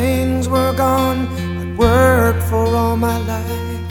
things were gone, I'd worked for all my life,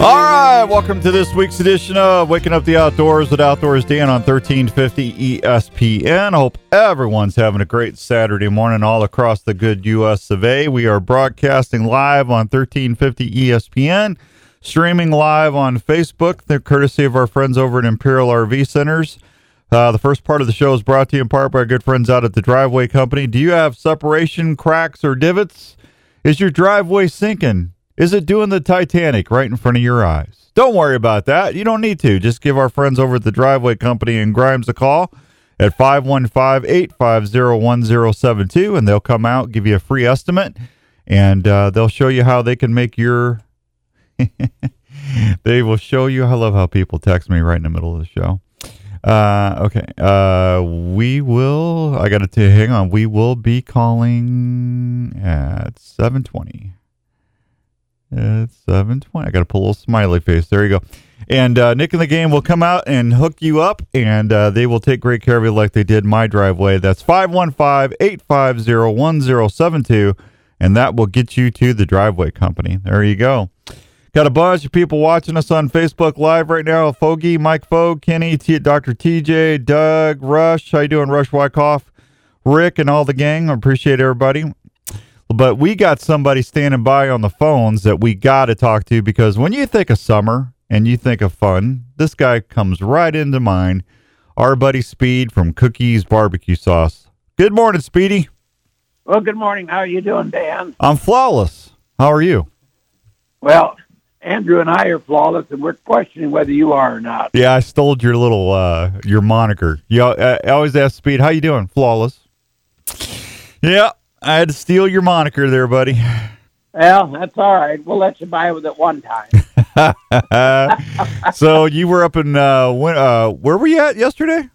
All right, welcome to this week's edition of Waking Up the Outdoors with Outdoors Dan on 1350 ESPN. I hope everyone's having a great Saturday morning all across the good U.S. of A. We are broadcasting live on 1350 ESPN. Streaming live on Facebook, courtesy of our friends over at Imperial RV Centers. The first part of the show is brought to you in part by our good friends out at the Driveway Company. Do you have separation, cracks, or divots? Is your driveway sinking? Is it doing the Titanic right in front of your eyes? Don't worry about that. You don't need to. Just give our friends over at the Driveway Company in Grimes a call at 515-850-1072, and they'll come out, give you a free estimate, and they'll show you how they can make your... They will show you. I love how people text me right in the middle of the show. Okay. We will, I got to hang on. We will be calling at 7:20. It's 7:20. I got to put a little smiley face. There you go. And Nick and the Game will come out and hook you up, and they will take great care of you like they did my driveway. That's 515-850-1072, and that will get you to the Driveway Company. There you go. Got a bunch of people watching us on Facebook Live right now. Foggy, Mike Fogue, Kenny, Dr. TJ, Doug, Rush. How you doing, Rush Wyckoff? Rick and all the gang. I appreciate everybody. But we got somebody standing by on the phones that we got to talk to, because when you think of summer and you think of fun, this guy comes right into mind. Our buddy Speed from Cookies Barbecue Sauce. Good morning, Speedy. Well, good morning. How are you doing, Dan? I'm flawless. How are you? Well... Andrew and I are flawless, and we're questioning whether you are or not. Yeah, I stole your little, your moniker. I always ask Speed, how you doing? Flawless. Yeah, I had to steal your moniker there, buddy. Well, that's all right. We'll let you buy with it one time. So you were up in, where were you at yesterday?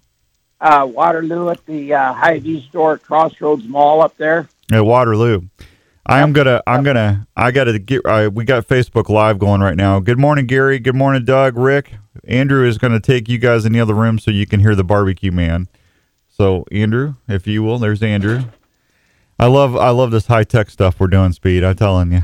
Waterloo at the Hy-Vee store, Crossroads Mall up there. At Waterloo. We got Facebook Live going right now. Good morning, Gary. Good morning, Doug, Rick. Andrew is going to take you guys in the other room so you can hear the barbecue man. So, Andrew, if you will, there's Andrew. I love this high-tech stuff we're doing, Speed. I'm telling you.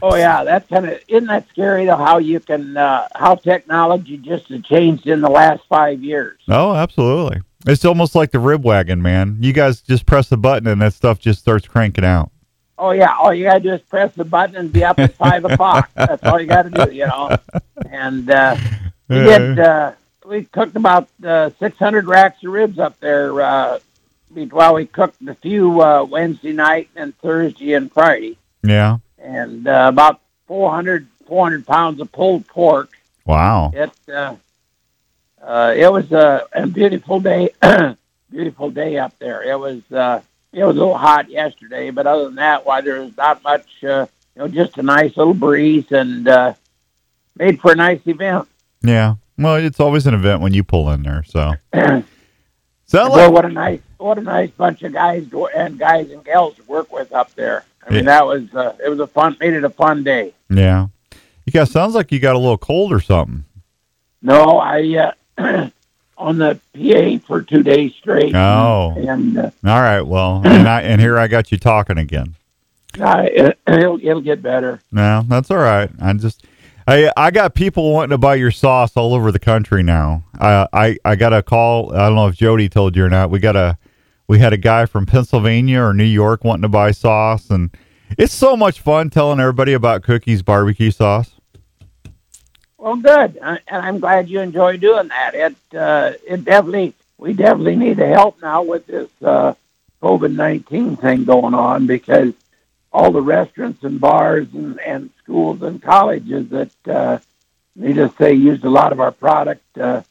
Oh, yeah. That's isn't that scary, though, how you can, how technology just has changed in the last 5 years? Oh, absolutely. It's almost like the rib wagon, man. You guys just press the button and that stuff just starts cranking out. Oh, yeah. All you got to do is press the button and be up at 5 o'clock. That's all you got to do, you know. And we cooked about 600 racks of ribs up there while we cooked a few Wednesday night and Thursday and Friday. Yeah. And about 400 pounds of pulled pork. Wow. It was a beautiful day. Beautiful day up there. It was a little hot yesterday, but other than that, why there was not much, just a nice little breeze and made for a nice event. Yeah. Well, it's always an event when you pull in there, so. What a nice bunch of guys and gals to work with up there. Made it a fun day. Yeah. You guys, sounds like you got a little cold or something. No, I, on the PA for 2 days straight. Oh, and all right. Well, and here I got you talking again. It'll get better. No, that's all right. I got people wanting to buy your sauce all over the country now. I got a call. I don't know if Jody told you or not. We had a guy from Pennsylvania or New York wanting to buy sauce, and it's so much fun telling everybody about Cookies Barbecue Sauce. Well, good, and I'm glad you enjoy doing that. We definitely need the help now with this COVID-19 thing going on, because all the restaurants and bars and schools and colleges that needless to say used a lot of our product are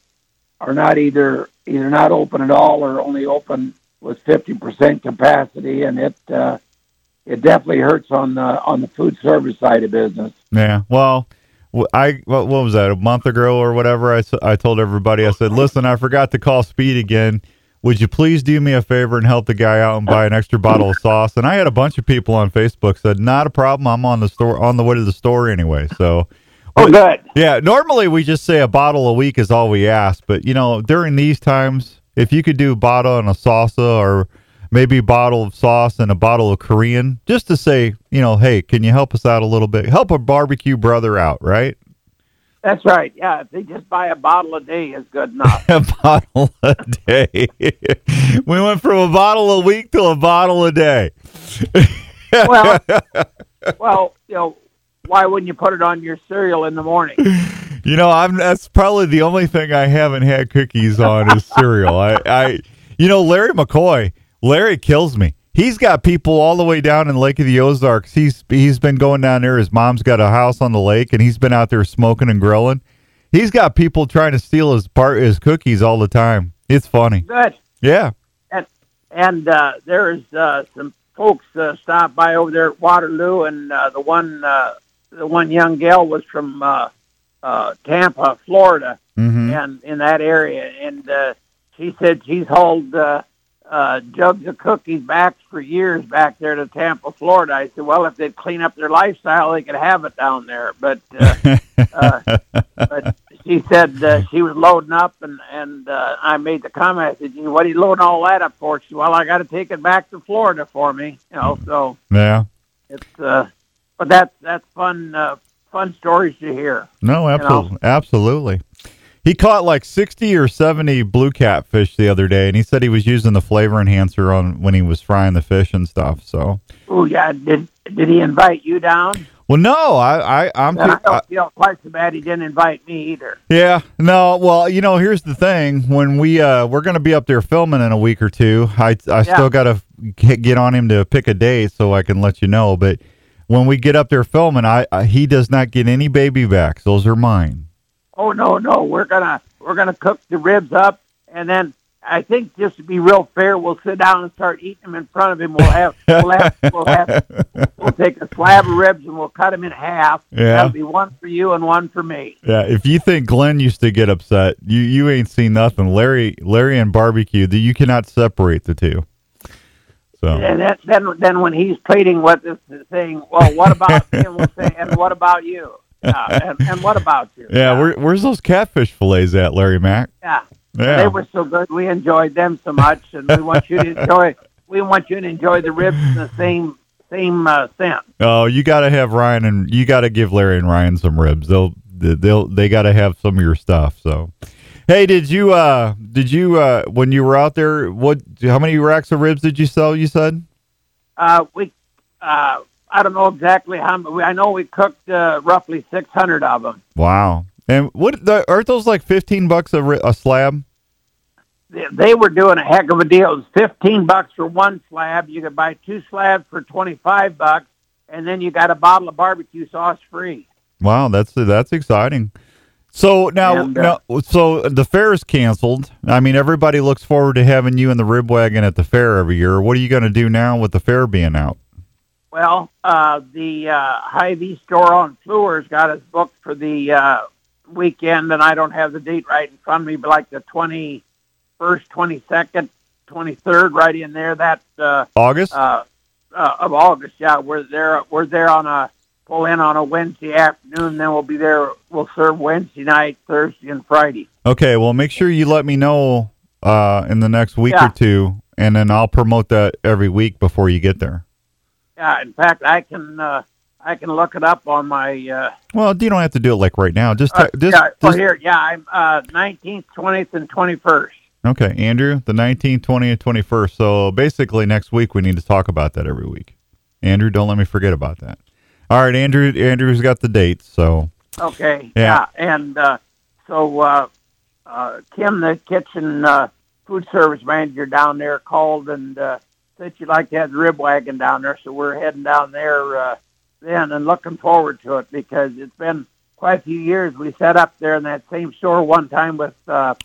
not either not open at all or only open with 50% capacity, and it definitely hurts on the food service side of business. Yeah, well. What was that, a month ago or whatever, I told everybody, I said, listen, I forgot to call Speed again. Would you please do me a favor and help the guy out and buy an extra bottle of sauce? And I had a bunch of people on Facebook said, not a problem. I'm on the way to the store anyway. So, good. Yeah, normally we just say a bottle a week is all we ask. But, during these times, if you could do a bottle and a salsa, or maybe a bottle of sauce and a bottle of Korean, just to say, hey, can you help us out a little bit? Help a barbecue brother out, right? That's right. Yeah, if they just buy a bottle a day is good enough. A bottle a day. We went from a bottle a week to a bottle a day. Well, why wouldn't you put it on your cereal in the morning? That's probably the only thing I haven't had cookies on is cereal. I Larry McCoy. Larry kills me. He's got people all the way down in Lake of the Ozarks. He's been going down there. His mom's got a house on the lake, and he's been out there smoking and grilling. He's got people trying to steal his cookies all the time. It's funny. Good. Yeah. And there's some folks stopped by over there at Waterloo, and the one young gal was from Tampa, Florida, mm-hmm. and in that area, and she said she's hauled jugs of cookies back for years back there to Tampa, Florida. I said, well, if they'd clean up their lifestyle, they could have it down there. But but she said she was loading up, and I made the comment. I said, what are you loading all that up for? She said, well, I got to take it back to Florida for me. So yeah, it's but that's fun stories to hear. No, absolutely, absolutely. He caught like 60 or 70 blue catfish the other day, and he said he was using the flavor enhancer on when he was frying the fish and stuff. So, oh yeah, did he invite you down? Well, no, I'm. I don't feel quite so bad he didn't invite me either. Yeah, no, well, here's the thing: when we're going to be up there filming in a week or two, I still got to get on him to pick a date so I can let you know. But when we get up there filming, he does not get any baby backs; those are mine. Oh no! We're gonna cook the ribs up, and then I think, just to be real fair, we'll sit down and start eating them in front of him. We'll take a slab of ribs and we'll cut them in half. Yeah. That'll be one for you and one for me. Yeah. If you think Glenn used to get upset, you ain't seen nothing. Larry and barbecue, you cannot separate the two. So. And then when he's pleading with this thing, well, what about me? And we'll say, and what about you? And what about you? Yeah, where's those catfish fillets at, Larry Mack? Yeah, they were so good. We enjoyed them so much, and we want you to enjoy. We want you to enjoy the ribs in the same scent. Oh, you got to have Ryan, and you got to give Larry and Ryan some ribs. They got to have some of your stuff. So, hey, did you when you were out there? How many racks of ribs did you sell? You said I don't know exactly how many. I know we cooked roughly 600 of them. Wow! And aren't those like $15 a slab? They were doing a heck of a deal. It was $15 for one slab. You could buy two slabs for $25, and then you got a bottle of barbecue sauce free. Wow, that's exciting. So now, the fair is canceled. I mean, everybody looks forward to having you in the rib wagon at the fair every year. What are you going to do now with the fair being out? Well, the Hy-Vee store on Fleur's got us booked for the weekend, and I don't have the date right in front of me, but like the 21st, 22nd, 23rd, right in there. That August of August. Yeah, we're there on a pull in on a Wednesday afternoon. Then we'll be there. We'll serve Wednesday night, Thursday, and Friday. Okay. Well, make sure you let me know in the next week or two, and then I'll promote that every week before you get there. Yeah, in fact, I can look it up on my. Well, you don't have to do it like right now. I'm 19th, 20th, and 21st. Okay, Andrew, the 19th, 20th, and 21st. So basically, next week we need to talk about that every week. Andrew, don't let me forget about that. All right, Andrew's got the dates. So Okay. Yeah. And so Kim, the kitchen food service manager down there, called and said she'd like to have the rib wagon down there. So we're heading down there then and looking forward to it, because it's been quite a few years. We set up there in that same store one time with Iowa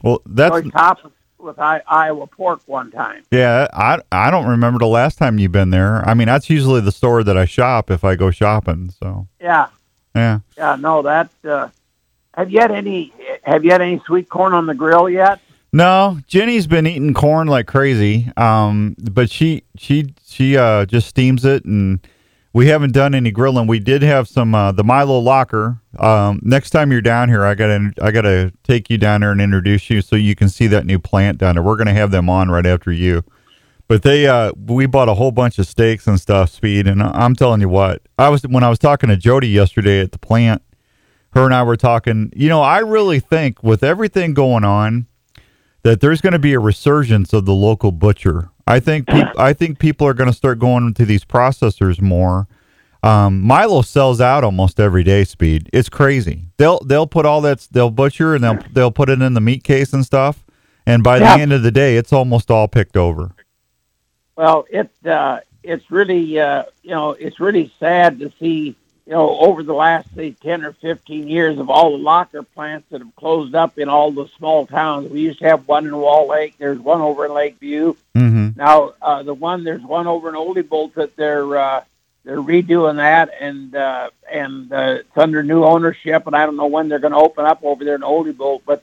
pork one time. Yeah, I don't remember the last time you've been there. I mean, that's usually the store that I shop if I go shopping. So yeah. No, that have you had any sweet corn on the grill yet? No, Jenny's been eating corn like crazy. But she just steams it, and we haven't done any grilling. We did have some the Milo Locker. Next time you're down here, I gotta take you down there and introduce you so you can see that new plant down there. We're gonna have them on right after you. But they we bought a whole bunch of steaks and stuff, Speed. And I'm telling you what, when I was talking to Jody yesterday at the plant, her and I were talking. You know, I really think with everything going on, that there's going to be a resurgence of the local butcher. I think people are going to start going to these processors more. Milo sells out almost every day, Speed. It's crazy. They'll put all that, they'll butcher and they'll put it in the meat case and stuff. And by the end of the day, it's almost all picked over. Well, it's really sad to see, you know, over the last, say, 10 or 15 years of all the Locker plants that have closed up in all the small towns. We used to have one in Wall Lake. There's one over in Lakeview. Mm-hmm. Now, there's one over in Oldebolt that they're redoing that, and it's under new ownership, and I don't know when they're going to open up over there in Oldebolt, but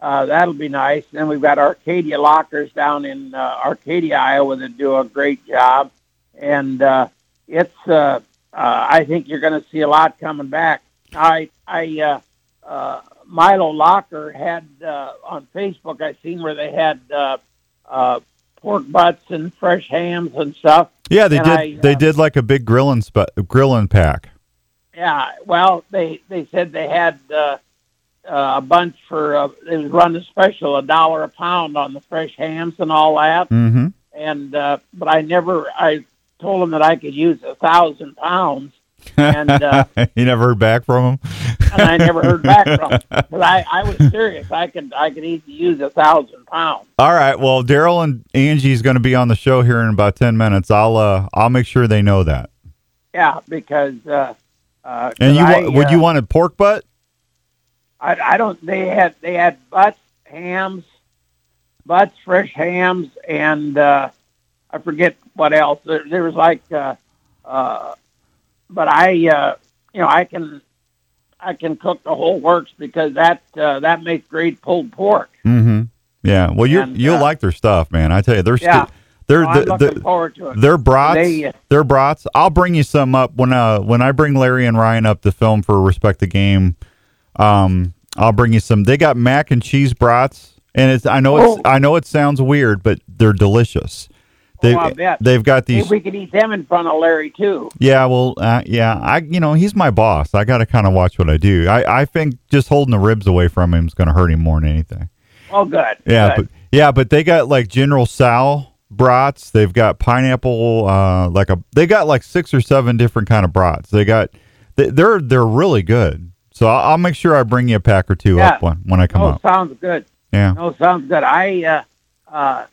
that'll be nice. Then we've got Arcadia Lockers down in Arcadia, Iowa, that do a great job, and I think you're going to see a lot coming back. Milo Locker had on Facebook, I seen where they had pork butts and fresh hams and stuff. Yeah, they did like a big grilling pack. Yeah, well, they said they had a bunch for they was running a special, $1 a pound on the fresh hams and all that. Mm-hmm. And but I told him that I could use 1,000 pounds, and you never heard back from him. And I never heard back from him, but I was serious. I could easily use 1,000 pounds. All right. Well, Daryl and Angie's going to be on the show here in about 10 minutes. I'll make sure they know that. Yeah, because and would you want a pork butt? I don't. They had butts, hams, fresh hams, and I forget what else. There was like. But I can cook the whole works, because that makes great pulled pork. Mm-hmm. Yeah. Well, you'll like their stuff, man. I tell you, I'm looking forward to it. Their brats. Their brats. I'll bring you some up when I bring Larry and Ryan up to film for Respect the Game. I'll bring you some. They got mac and cheese brats, and I know it sounds weird, but they're delicious. They've got these. Maybe we could eat them in front of Larry too. Yeah, well, he's my boss. I got to kind of watch what I do. I think just holding the ribs away from him is going to hurt him more than anything. Oh, good. Yeah, good. But they got like General Sal brats. They've got pineapple. They got like 6 or 7 different kind of brats. They're really good. So I'll make sure I bring you a pack or two up when I come up. Oh, sounds good. Yeah. Oh, sounds good. I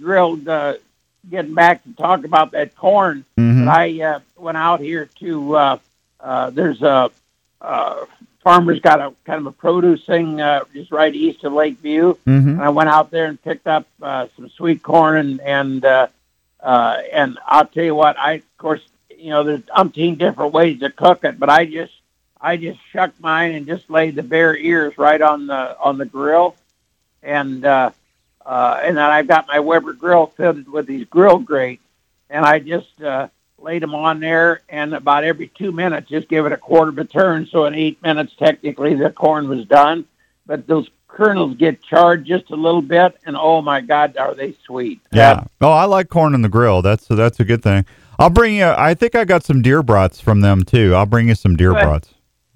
grilled. Getting back to talk about that corn, mm-hmm. I went out here to there's a farmer's got a kind of a produce thing just right east of Lakeview. Mm-hmm. And I went out there and picked up some sweet corn, and I'll tell you what, there's umpteen different ways to cook it, but I just shucked mine and just laid the bare ears right on the grill, and then I've got my Weber grill fitted with these grill grates, and I just laid them on there, and about every 2 minutes, just give it a quarter of a turn, so in 8 minutes, technically, the corn was done. But those kernels get charred just a little bit, and oh my God, are they sweet. Yeah. Oh, I like corn on the grill. That's a good thing. I'll bring you, I think I got some deer brats from them, too. I'll bring you some deer brats.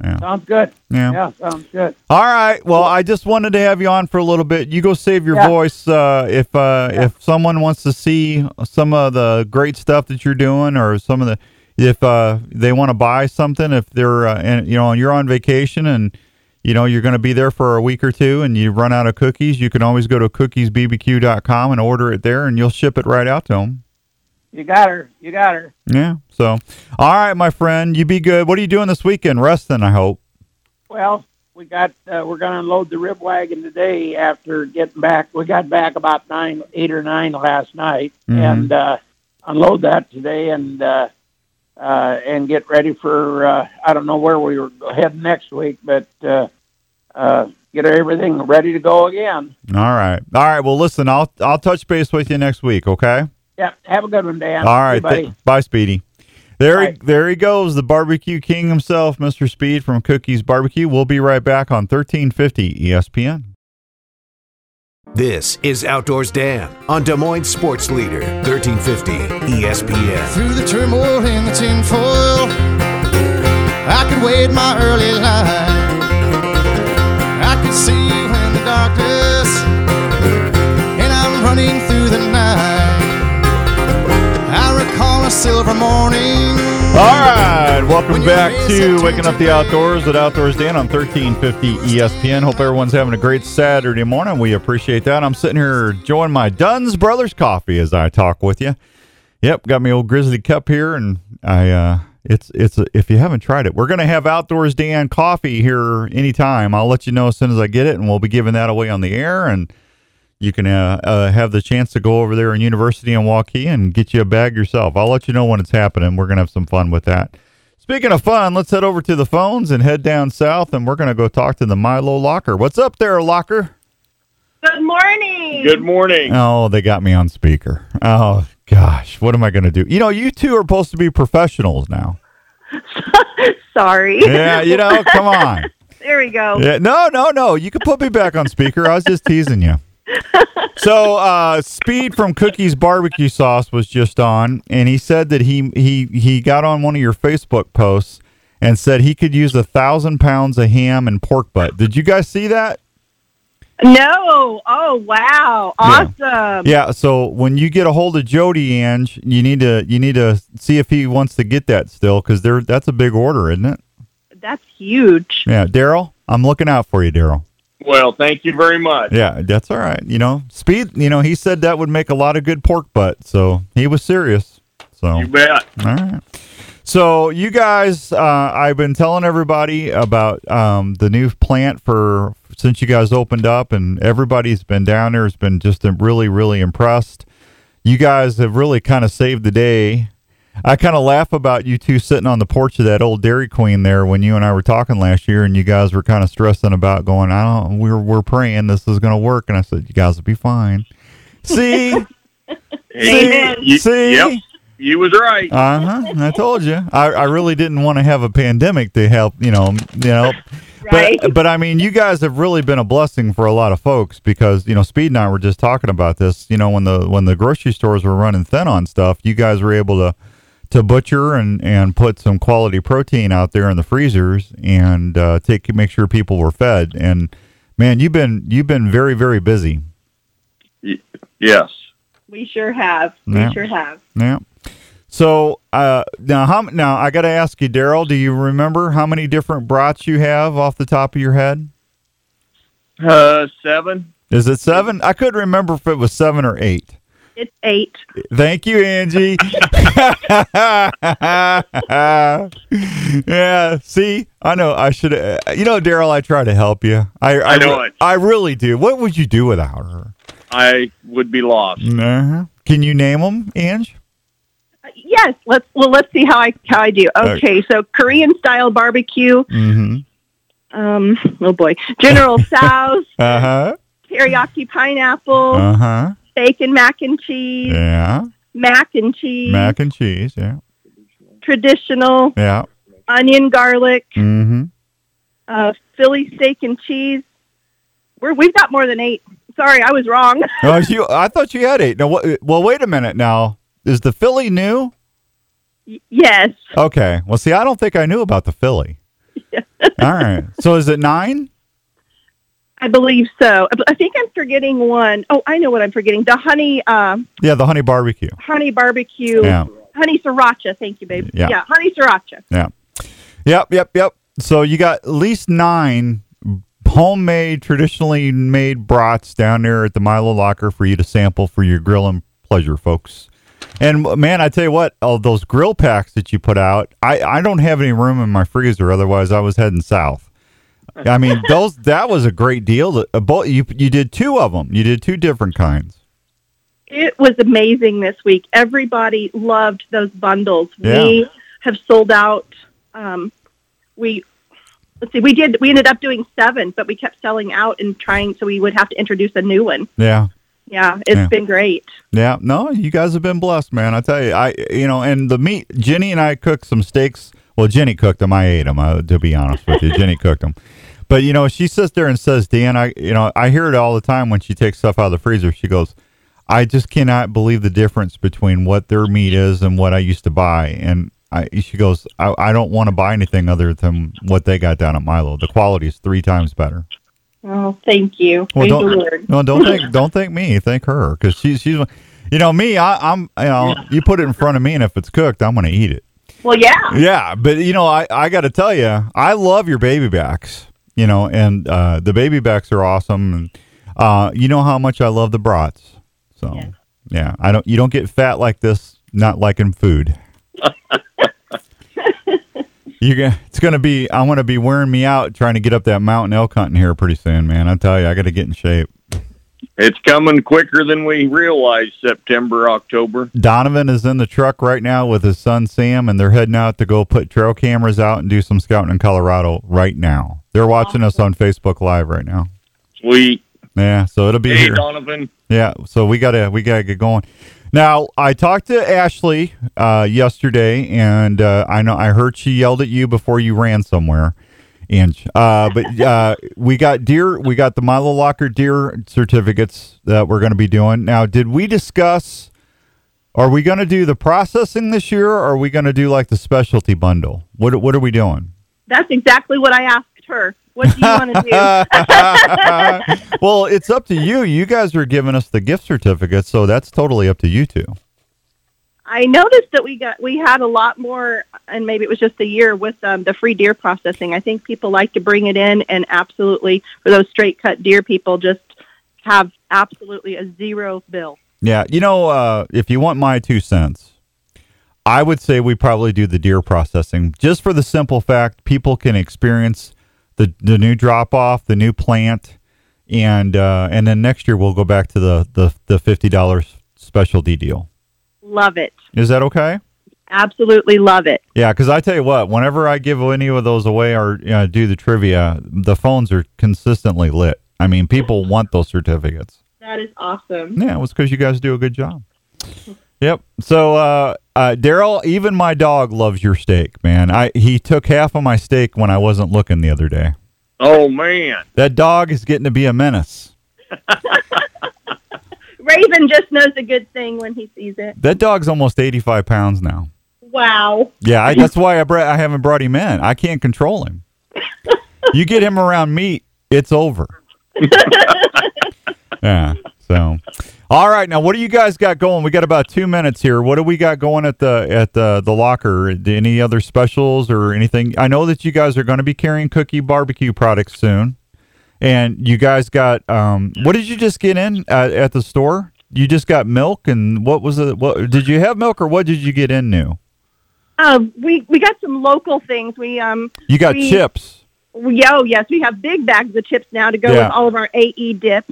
Yeah. Sounds good. Yeah, sounds good. All right. Well, I just wanted to have you on for a little bit. You go save your voice. If someone wants to see some of the great stuff that you're doing, or some of the, if they want to buy something, if they're and you're on vacation and you're going to be there for a week or two and you run out of cookies, you can always go to cookiesbbq.com and order it there, and you'll ship it right out to them. You got her. Yeah. So, all right, my friend, you be good. What are you doing this weekend? Resting, I hope. Well, we got we're going to unload the rib wagon today after getting back. We got back about 8 or 9 last night, mm-hmm. and unload that today and get ready for I don't know where we were heading next week, but get everything ready to go again. All right. Well, listen, I'll touch base with you next week, okay? Yeah, have a good one, Dan. All right, bye, Speedy. There he goes, the barbecue king himself, Mr. Speed from Cookies Barbecue. We'll be right back on 1350 ESPN. This is Outdoors Dan on Des Moines Sports Leader, 1350 ESPN. Through the turmoil and the tinfoil, I could wade my early life. I could see you in the darkness, and I'm running through the night. I recall a silver morning. All right, welcome back to Waking Up the Outdoors with Outdoors Dan on 1350 ESPN. Hope everyone's having a great Saturday morning. We appreciate that. I'm sitting here enjoying my Dunn's Brothers coffee as I talk with you. Yep, got me old Grizzly cup here, and I it's if you haven't tried it, we're going to have Outdoors Dan coffee here anytime. I'll let you know as soon as I get it, and we'll be giving that away on the air, and you can have the chance to go over there in University and Waukee and get you a bag yourself. I'll let you know when it's happening. We're going to have some fun with that. Speaking of fun, let's head over to the phones and head down south, and we're going to go talk to the Milo Locker. What's up there, Locker? Good morning. Good morning. Oh, they got me on speaker. Oh, gosh. What am I going to do? You two are supposed to be professionals now. Sorry. Yeah, come on. There we go. Yeah, no. You can put me back on speaker. I was just teasing you. So, Speed from Cookies Barbecue Sauce was just on, and he said that he got on one of your Facebook posts and said he could use 1,000 pounds of ham and pork butt. Did you guys see that? No. Oh, wow. Awesome. Yeah. So when you get a hold of Jody Ange, you need to see if he wants to get that still, because that's a big order, isn't it? That's huge. Yeah, Daryl, I'm looking out for you, Daryl. Well, thank you very much. Yeah, that's all right. Speed, he said that would make a lot of good pork butt, so he was serious. So you bet. All right. So you guys, I've been telling everybody about the new plant since you guys opened up, and everybody's been down there has been just really, really impressed. You guys have really kind of saved the day. I kind of laugh about you two sitting on the porch of that old Dairy Queen there when you and I were talking last year, and you guys were kind of stressing about going, we're praying this is going to work. And I said, you guys will be fine. See? Yep. You was right. Uh-huh. I told you. I really didn't want to have a pandemic to help, Right. But I mean, you guys have really been a blessing for a lot of folks because, Speed and I were just talking about this, when the grocery stores were running thin on stuff, you guys were able to butcher and put some quality protein out there in the freezers and make sure people were fed. And man, you've been very, very busy. Yes, we sure have. Yeah. We sure have. Yeah. So now I got to ask you, Daryl, do you remember how many different brats you have off the top of your head? 7. Is it 7? I couldn't remember if it was 7 or 8. It's 8. Thank you, Angie. Yeah, see, I know I should. Daryl, I try to help you. I know it. I really do. What would you do without her? I would be lost. Uh-huh. Can you name them, Ange? Yes. Let's see how I do. Okay. So Korean style barbecue. Mm-hmm. Oh boy. General Tso's. Uh-huh. Teriyaki pineapple. Uh-huh. Bacon, mac and cheese. Yeah. Mac and cheese. Mac and cheese, yeah. Traditional. Yeah. Onion, garlic. Mm-hmm. Philly steak and cheese. We've got more than 8. Sorry, I was wrong. I thought you had 8. Now, well, wait a minute now. Is the Philly new? Yes. Okay. Well, see, I don't think I knew about the Philly. All right. So is it 9? I believe so. I think I'm forgetting one. Oh, I know what I'm forgetting. The honey. The honey barbecue. Honey barbecue. Yeah. honey sriracha. Thank you, babe. Yeah, honey sriracha. Yeah. Yep. So you got at least 9 homemade, traditionally made brats down there at the Milo Locker for you to sample for your grilling pleasure, folks. And, man, I tell you what, all those grill packs that you put out, I don't have any room in my freezer. Otherwise, I was heading south. I mean, that was a great deal. You did 2 of them. You did 2 different kinds. It was amazing this week. Everybody loved those bundles. Yeah. We have sold out. We ended up doing 7, but we kept selling out and trying, so we would have to introduce a new one. Yeah. Yeah, it's been great. Yeah, no, you guys have been blessed, man. I tell you, and the meat, Jenny and I cooked some steaks. Well, Jenny cooked them. I ate them, to be honest with you. Jenny cooked them. But, she sits there and says, Dan, I hear it all the time when she takes stuff out of the freezer. She goes, I just cannot believe the difference between what their meat is and what I used to buy. And she goes, I don't want to buy anything other than what they got down at Milo. The quality is 3 times better. Oh, thank you. Well, don't thank me. Thank her, because she's me. You put it in front of me, and if it's cooked, I'm going to eat it. Well, yeah. But I got to tell you, I love your baby backs. And the baby backs are awesome. And you know how much I love the brats. So yeah, I don't. You don't get fat like this, not liking food. It's going to be, I want to be wearing me out trying to get up that mountain elk hunting here pretty soon, man. I tell you, I got to get in shape. It's coming quicker than we realize, September, October. Donovan is in the truck right now with his son, Sam, and they're heading out to go put trail cameras out and do some scouting in Colorado right now. They're watching us on Facebook Live right now. Sweet. Yeah, so it'll be here. Hey, Donovan. Yeah, so we gotta get going. Now, I talked to Ashley yesterday, and I know I heard she yelled at you before you ran somewhere. But we got the Milo Locker deer certificates that we're going to be doing. Now, did we discuss, are we going to do the processing this year, or are we going to do like the specialty bundle? What are we doing? That's exactly what I asked her. What do you want to do? Well, it's up to you. You guys are giving us the gift certificates, so that's totally up to you two. I noticed that we had a lot more, and maybe it was just the year, with the free deer processing. I think people like to bring it in, and absolutely, for those straight-cut deer people, just have absolutely a zero bill. Yeah, if you want my 2 cents, I would say we probably do the deer processing, just for the simple fact people can experience the new drop-off, the new plant, and then next year we'll go back to the $50 specialty deal. Love it. Is that okay? Absolutely love it. Yeah, because I tell you what, whenever I give any of those away or do the trivia, the phones are consistently lit. I mean, people want those certificates. That is awesome. Yeah, it was because you guys do a good job. Yep. So, Daryl, even my dog loves your steak, man. He took half of my steak when I wasn't looking the other day. Oh, man. That dog is getting to be a menace. Raven just knows a good thing when he sees it. That dog's almost 85 pounds now. Wow. Yeah, that's why I haven't brought him in. I can't control him. You get him around meat, it's over. Yeah, so... All right, now what do you guys got going? We got about 2 minutes here. What do we got going at the locker? Any other specials or anything? I know that you guys are going to be carrying Cookie Barbecue products soon, and you guys got what did you just get in at the store? You just got milk, and what was it? What did you have milk, or what did you get in new? We got some local things. You got chips. Oh yes, we have big bags of chips now to go with all of our AE dip.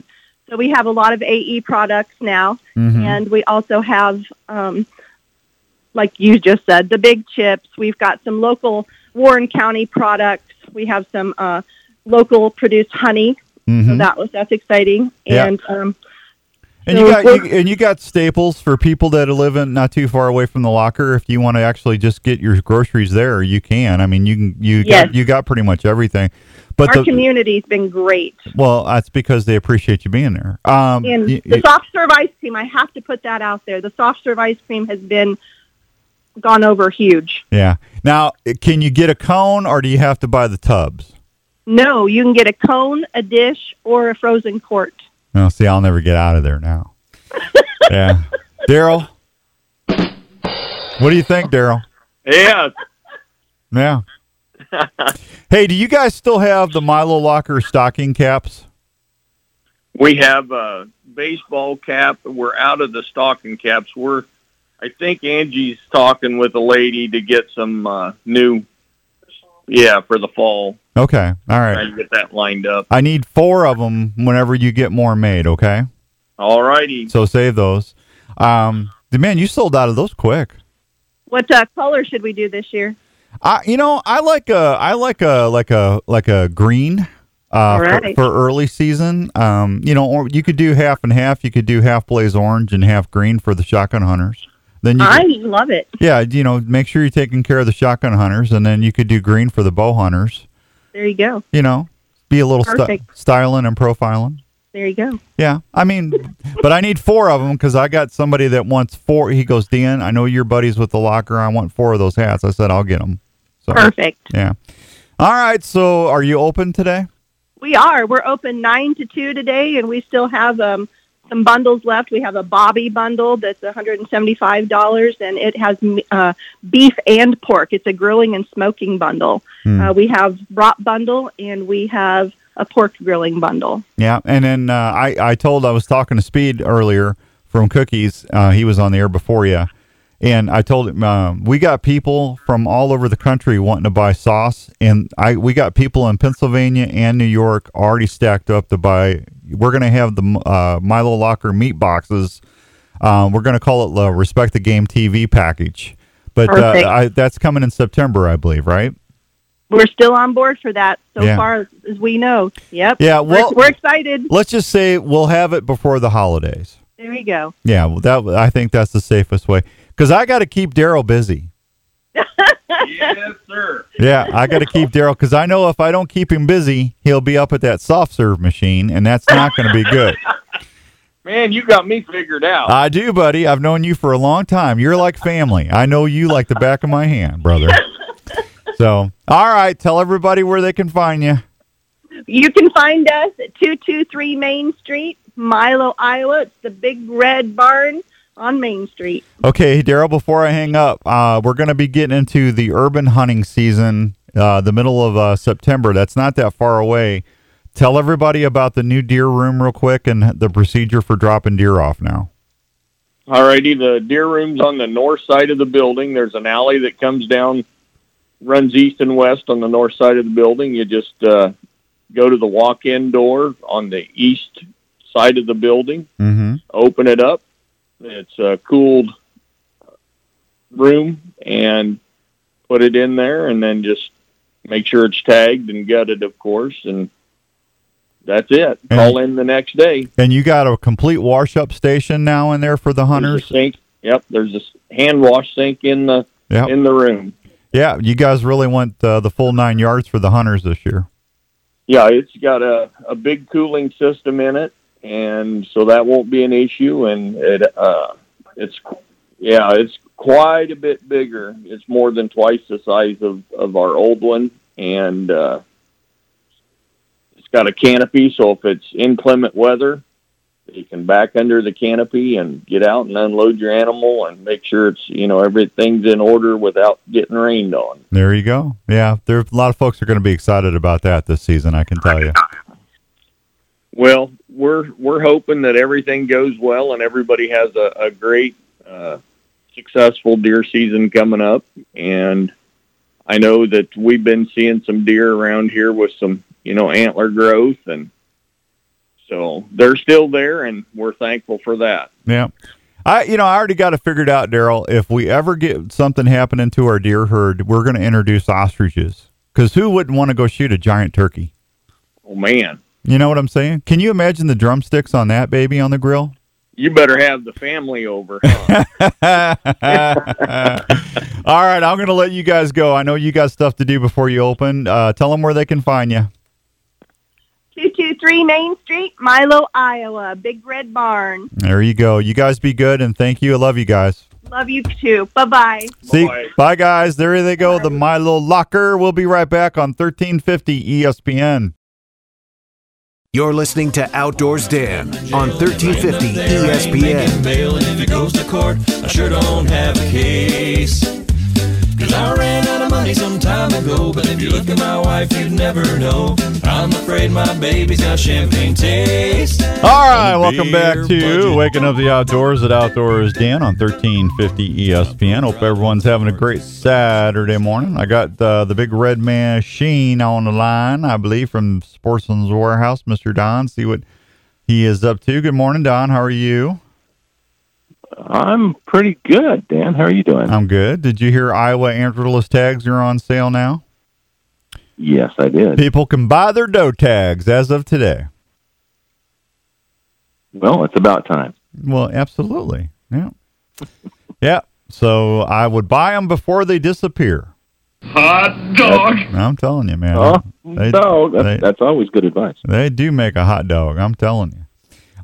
So we have a lot of AE products now, and we also have, like you just said, the big chips. We've got some local Warren County products. We have some local produced honey. Mm-hmm. So that's exciting. Yeah. And you got staples for people that live in not too far away from the locker. If you want to actually just get your groceries there, you can. I mean, you got pretty much everything. But our community's been great. Well, that's because they appreciate you being there. And the soft serve ice cream, I have to put that out there. The soft serve ice cream has been gone over huge. Yeah. Now, can you get a cone, or do you have to buy the tubs? No, you can get a cone, a dish, or a frozen quart. No, see, I'll never get out of there now. Yeah. Daryl? What do you think, Daryl? Yeah. Yeah. Hey, do you guys still have the Milo Locker stocking caps? We have a baseball cap. We're out of the stocking caps. I think Angie's talking with a lady to get some new, for the fall. Okay, all right. Trying to get that lined up. I need 4 of them whenever you get more made, okay? All righty. So save those. Man, you sold out of those quick. What color should we do this year? I like a green. For early season, or you could do half and half. You could do half blaze orange and half green for the shotgun hunters. Then love it. Yeah, make sure you're taking care of the shotgun hunters, and then you could do green for the bow hunters. There you go. Be a little styling and profiling. There you go. Yeah, I mean, but I need 4 of them because I got somebody that wants 4. He goes, Dan, I know your buddies with the locker. I want 4 of those hats. I said I'll get them. So, perfect. Yeah. All right. So, are you open today? We are. We're open 9 to 2 today, and we still have some bundles left. We have a Bobby bundle that's $175, and it has beef and pork. It's a grilling and smoking bundle. We have brat bundle, and we have a pork grilling bundle. Yeah, and then I was talking to Speed earlier from Cookies. He was on the air before you. And I told him, we got people from all over the country wanting to buy sauce. And we got people in Pennsylvania and New York already stacked up to buy. We're going to have the Milo Locker meat boxes. We're going to call it the Respect the Game TV package. But that's coming in September, I believe, right? We're still on board for that far as we know. Yep. Yeah, well, we're excited. Let's just say we'll have it before the holidays. There you go. Yeah, well, I think that's the safest way. Because I got to keep Daryl busy. Yes, sir. Yeah, I got to keep Daryl because I know if I don't keep him busy, he'll be up at that soft serve machine, and that's not going to be good. Man, you got me figured out. I do, buddy. I've known you for a long time. You're like family. I know you like the back of my hand, brother. So, all right, tell everybody where they can find you. You can find us at 223 Main Street, Milo, Iowa. It's the Big Red Barn on Main Street. Okay, Daryl, before I hang up, we're going to be getting into the urban hunting season, the middle of September. That's not that far away. Tell everybody about the new deer room real quick and the procedure for dropping deer off now. All righty, the deer room's on the north side of the building. There's an alley that comes down, runs east and west on the north side of the building. You just go to the walk-in door on the east side of the building, open it up. It's a cooled room, and put it in there, and then just make sure it's tagged and gutted, of course, and that's it. And call in the next day. And you got a complete wash-up station now in there for the hunters? Sink. Yep, there's a hand wash sink in the room. Yeah, you guys really went the full 9 yards for the hunters this year. Yeah, it's got a big cooling system in it. And so that won't be an issue, and it's quite a bit bigger. It's more than twice the size of our old one, and it's got a canopy, so if it's inclement weather, you can back under the canopy and get out and unload your animal and make sure it's, everything's in order without getting rained on. There you go. Yeah, there a lot of folks are going to be excited about that this season, I can tell you. Well, we're hoping that everything goes well and everybody has a great, successful deer season coming up. And I know that we've been seeing some deer around here with some, antler growth. And so they're still there, and we're thankful for that. Yeah. I already got it figured out, Daryl. If we ever get something happening to our deer herd, we're going to introduce ostriches, because who wouldn't want to go shoot a giant turkey? Oh, man. You know what I'm saying? Can you imagine the drumsticks on that baby on the grill? You better have the family over. Huh? All right, I'm going to let you guys go. I know you got stuff to do before you open. Tell them where they can find you. 223 Main Street, Milo, Iowa, Big Red Barn. There you go. You guys be good, and thank you. I love you guys. Love you too. Bye-bye. See, bye, guys. There they go, the Milo Locker. We'll be right back on 1350 ESPN. You're listening to Outdoors Dan on 1350 ESPN. Bail, and if it goes to court, I sure don't have a case. Cause I ran out of money some time ago, but if you look at my wife, you'd never know. I'm afraid my baby's got champagne taste. All right, welcome back to Waking Up the Outdoors at Outdoors Dan on 1350 ESPN. Hope everyone's having a great Saturday morning. I got the big red man Sheen on the line, I believe, from Sportsman's Warehouse. Mr. Don, see what he is up to. Good morning, Don. How are you? I'm pretty good, Dan. How are you doing? I'm good. Did you hear Iowa antlerless tags are on sale now? Yes, I did. People can buy their doe tags as of today. Well, it's about time. Well, absolutely. Yeah. Yeah. So I would buy them before they disappear. Hot dog. I'm telling you, man. Hot dog. That's always good advice. They do make a hot dog. I'm telling you.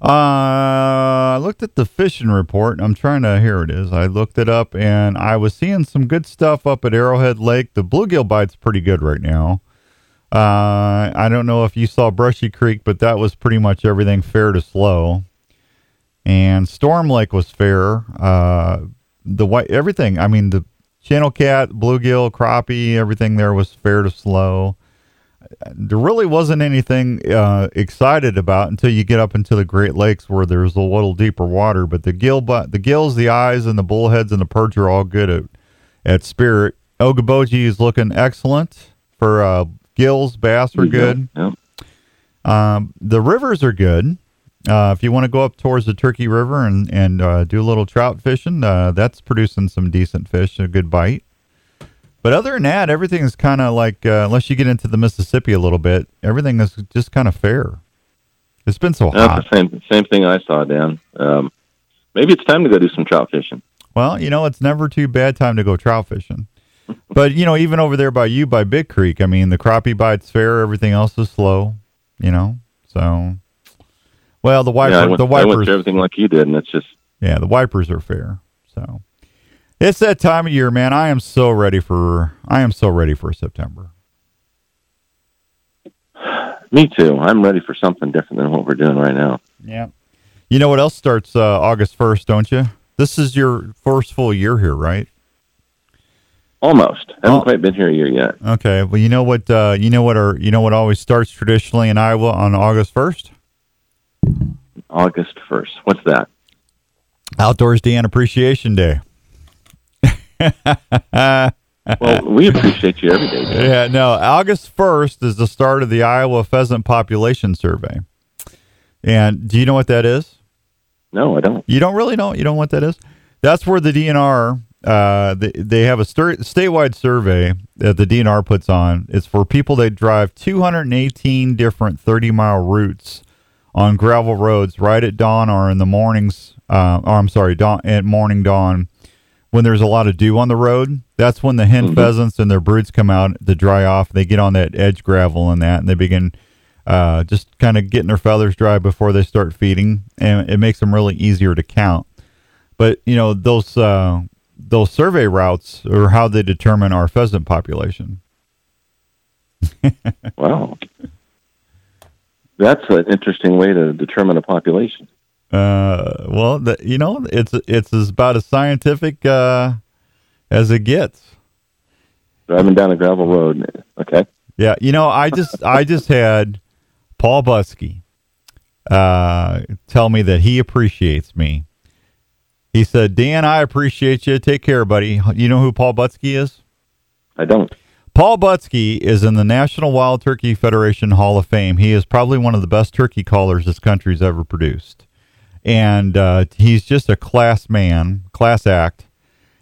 I looked at the fishing report. Here it is. I looked it up, and I was seeing some good stuff up at Arrowhead Lake. The bluegill bite's pretty good right now. I don't know if you saw Brushy Creek, but that was pretty much everything fair to slow. And Storm Lake was fair. Everything. I mean, the channel cat, bluegill, crappie, everything there was fair to slow. There really wasn't anything excited about until you get up into the Great Lakes where there's a little deeper water. But the gills, the eyes, and the bullheads and the perch are all good at Spirit. Ogaboji is looking excellent for gills. Bass are good. Yeah. The rivers are good. If you want to go up towards the Turkey River and do a little trout fishing, that's producing some decent fish, a good bite. But other than that, everything is kind of like, unless you get into the Mississippi a little bit, everything is just kind of fair. It's been so hot. Same thing I saw, Dan. Maybe it's time to go do some trout fishing. Well, it's never too bad time to go trout fishing. But, even over there by Big Creek, I mean, the crappie bite's fair, everything else is slow, so. Well, the wipers. I went through everything like you did, and it's just. Yeah, the wipers are fair, so. It's that time of year, man. I am so ready for September. Me too. I'm ready for something different than what we're doing right now. Yeah. You know what else starts August 1st, don't you? This is your first full year here, right? Almost. I haven't quite been here a year yet. Okay. Well, you know what always starts traditionally in Iowa on August 1st? August 1st. What's that? Outdoors Dan Appreciation Day. Well, we appreciate you every day, Dan. Yeah, no, August 1st is the start of the Iowa Pheasant Population Survey. And do you know what that is? No, I don't. You don't really know? You don't know what that is? That's where the DNR, they have a statewide survey that the DNR puts on. It's for people that drive 218 different 30-mile routes on gravel roads right at dawn or in the mornings. At dawn. When there's a lot of dew on the road, that's when the hen pheasants and their broods come out to dry off. They get on that edge gravel and they begin just kind of getting their feathers dry before they start feeding, and it makes them really easier to count. But, those survey routes are how they determine our pheasant population. Wow. That's an interesting way to determine a population. It's about as scientific as it gets. Driving down a gravel road, okay. Yeah, I just had Paul Buskey tell me that he appreciates me. He said, "Dan, I appreciate you. Take care, buddy." You know who Paul Buskey is? I don't. Paul Buskey is in the National Wild Turkey Federation Hall of Fame. He is probably one of the best turkey callers this country's ever produced. And he's just a class act.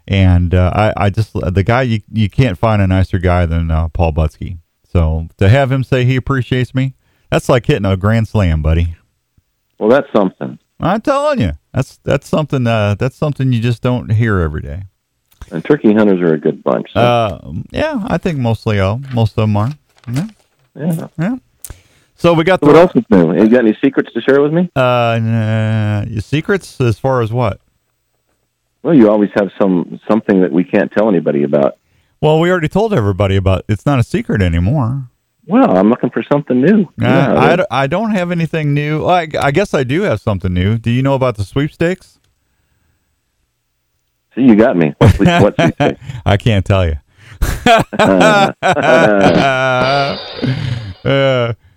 And the guy, you can't find a nicer guy than Paul Buskey. So to have him say he appreciates me, that's like hitting a grand slam, buddy. Well, that's something. I'm telling you, that's something. That's something you just don't hear every day. And turkey hunters are a good bunch. So. Yeah, I think most of them are. Yeah, yeah. Yeah. So we got what else is new? You got any secrets to share with me? Your secrets as far as what? Well, you always have something that we can't tell anybody about. Well, we already told everybody about. It's not a secret anymore. Well, I'm looking for something new. I don't have anything new. I guess I do have something new. Do you know about the sweepstakes? See, you got me. What sweepstakes? I can't tell you.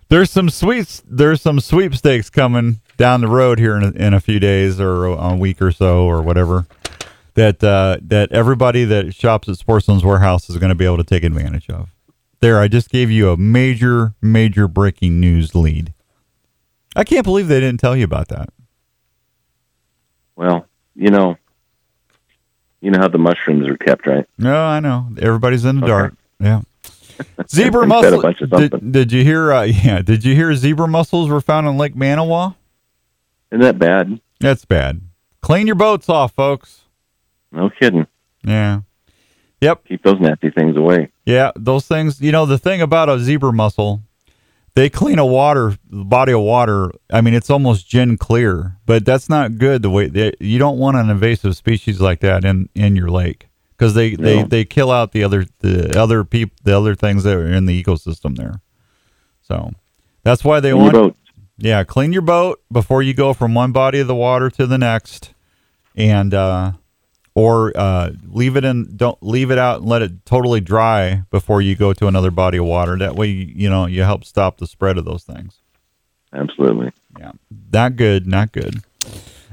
There's some sweepstakes coming down the road here in a few days or a week or so or whatever that everybody that shops at Sportsman's Warehouse is going to be able to take advantage of. There, I just gave you a major, major breaking news lead. I can't believe they didn't tell you about that. Well, you know how the mushrooms are kept, right? No, I know. Everybody's in the dark. Yeah. Zebra mussels. Did you hear? Did you hear? Zebra mussels were found on Lake Manawa. Isn't that bad? That's bad. Clean your boats off, folks. No kidding. Yeah. Yep. Keep those nasty things away. Yeah, those things. The thing about a zebra mussel, they clean a body of water. I mean, it's almost gin clear, but that's not good. The way you don't want an invasive species like that in your lake. Because they kill out the other things that are in the ecosystem there, so that's why clean your boat before you go from one body of the water to the next, and or leave it in. Don't leave it out and let it totally dry before you go to another body of water. That way, you help stop the spread of those things. Absolutely, yeah. Not good. Not good.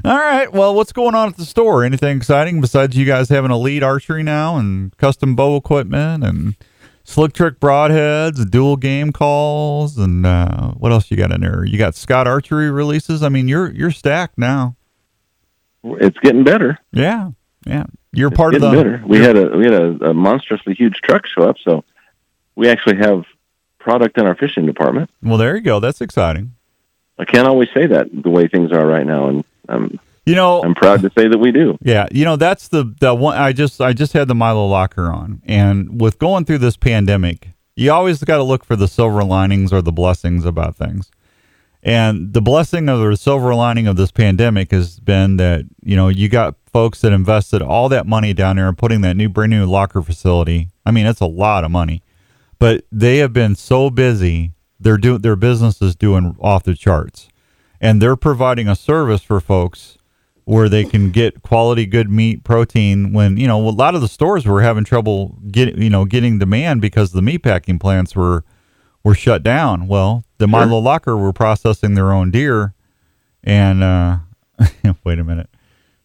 All right. Well, what's going on at the store? Anything exciting besides you guys having Elite Archery now and custom bow equipment and slick trick broadheads and dual game calls and what else you got in there? You got Scott Archery releases. I mean, you're stacked now. It's getting better. Yeah, yeah. You're part of the. Better. We had a monstrously huge truck show up, so we actually have product in our fishing department. Well, there you go. That's exciting. I can't always say that the way things are right now, and I'm proud to say that we do. Yeah, that's the one. I just had the Milo Locker on, and with going through this pandemic, you always got to look for the silver linings or the blessings about things. And the blessing or the silver lining of this pandemic has been that you got folks that invested all that money down there and putting that brand new locker facility. I mean, it's a lot of money, but they have been so busy. Their business is doing off the charts. And they're providing a service for folks where they can get quality, good meat, protein. When a lot of the stores were having trouble getting demand because the meatpacking plants were shut down. Well, the Milo Locker were processing their own deer. And wait a minute,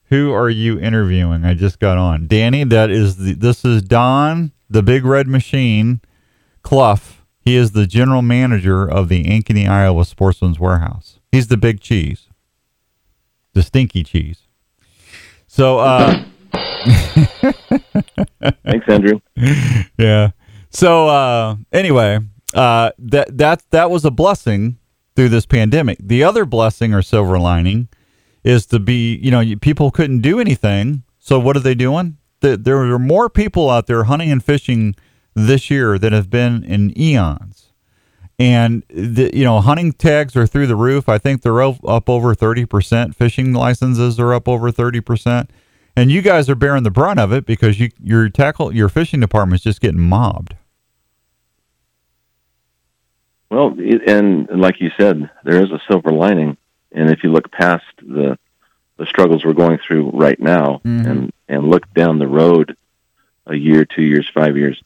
who are you interviewing? I just got on, Danny. This is Don, the Big Red Machine, Clough. He is the general manager of the Ankeny, Iowa Sportsman's Warehouse. He's the big cheese, the stinky cheese. So, thanks, Andrew. Yeah. So, anyway, that was a blessing through this pandemic. The other blessing or silver lining is to be, people couldn't do anything. So what are they doing? There are more people out there hunting and fishing this year than have been in eons. And, hunting tags are through the roof. I think they're up over 30%. Fishing licenses are up over 30%. And you guys are bearing the brunt of it because your fishing department's just getting mobbed. Well, and like you said, there is a silver lining. And if you look past the struggles we're going through right now and look down the road a year, 2 years, 5 years,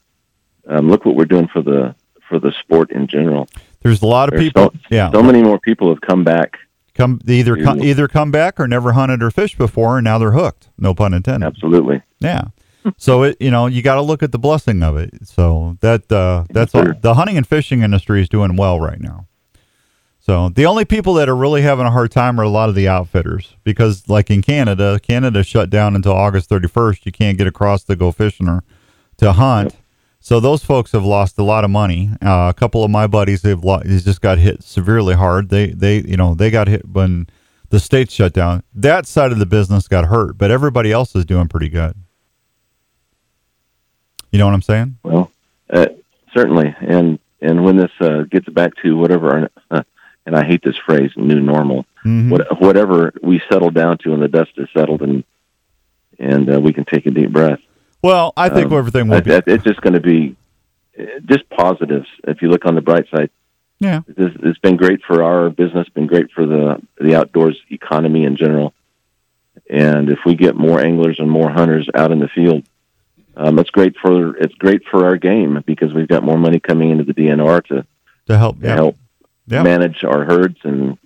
look what we're doing for the sport in general. There's a lot of people. So many more people have come back. Either come back or never hunted or fished before, and now they're hooked. No pun intended. Absolutely. Yeah. So you got to look at the blessing of it. So that's all. The hunting and fishing industry is doing well right now. So the only people that are really having a hard time are a lot of the outfitters, because like in Canada shut down until August 31st. You can't get across to go fishing or to hunt. Yep. So those folks have lost a lot of money. A couple of my buddies just got hit severely hard. They got hit when the state shut down. That side of the business got hurt, but everybody else is doing pretty good. You know what I'm saying? Well, certainly. And when this gets back to whatever, and I hate this phrase, new normal, whatever we settle down to and the dust is settled and we can take a deep breath. Well, I think everything will be. It's just going to be just positives if you look on the bright side. Yeah, it's been great for our business, been great for the outdoors economy in general. And if we get more anglers and more hunters out in the field, it's great for our game because we've got more money coming into the DNR to help manage our herds and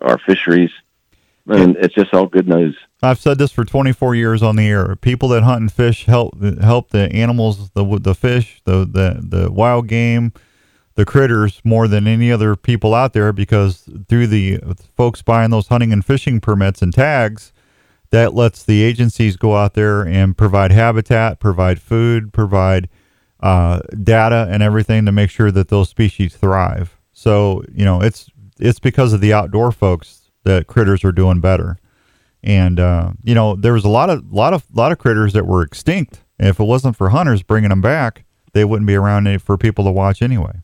our fisheries. And it's just all good news. I've said this for 24 years on the air. People that hunt and fish help the animals, the fish, the wild game, the critters more than any other people out there, because through the folks buying those hunting and fishing permits and tags, that lets the agencies go out there and provide habitat, provide food, provide data and everything to make sure that those species thrive. So, you know, it's because of the outdoor folks that critters are doing better. And, you know, there was a lot of critters that were extinct. And if it wasn't for hunters bringing them back, they wouldn't be around for people to watch anyway.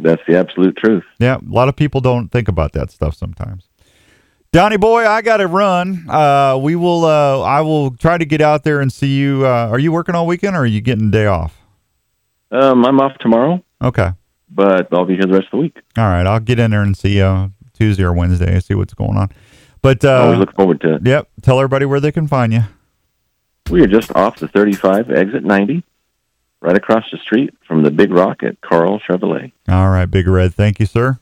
That's the absolute truth. Yeah, a lot of people don't think about that stuff sometimes. Donnie boy, I got to run. I will try to get out there and see you. Are you working all weekend, or are you getting a day off? I'm off tomorrow. Okay. But I'll be here the rest of the week. All right, I'll get in there and see you Tuesday or Wednesday and see what's going on. But I always look forward to it. Yep, tell everybody where they can find you. We are just off the 35, exit 90. Right across the street from the Big Rock at Carl Chevrolet. All right, Big Red. Thank you, sir.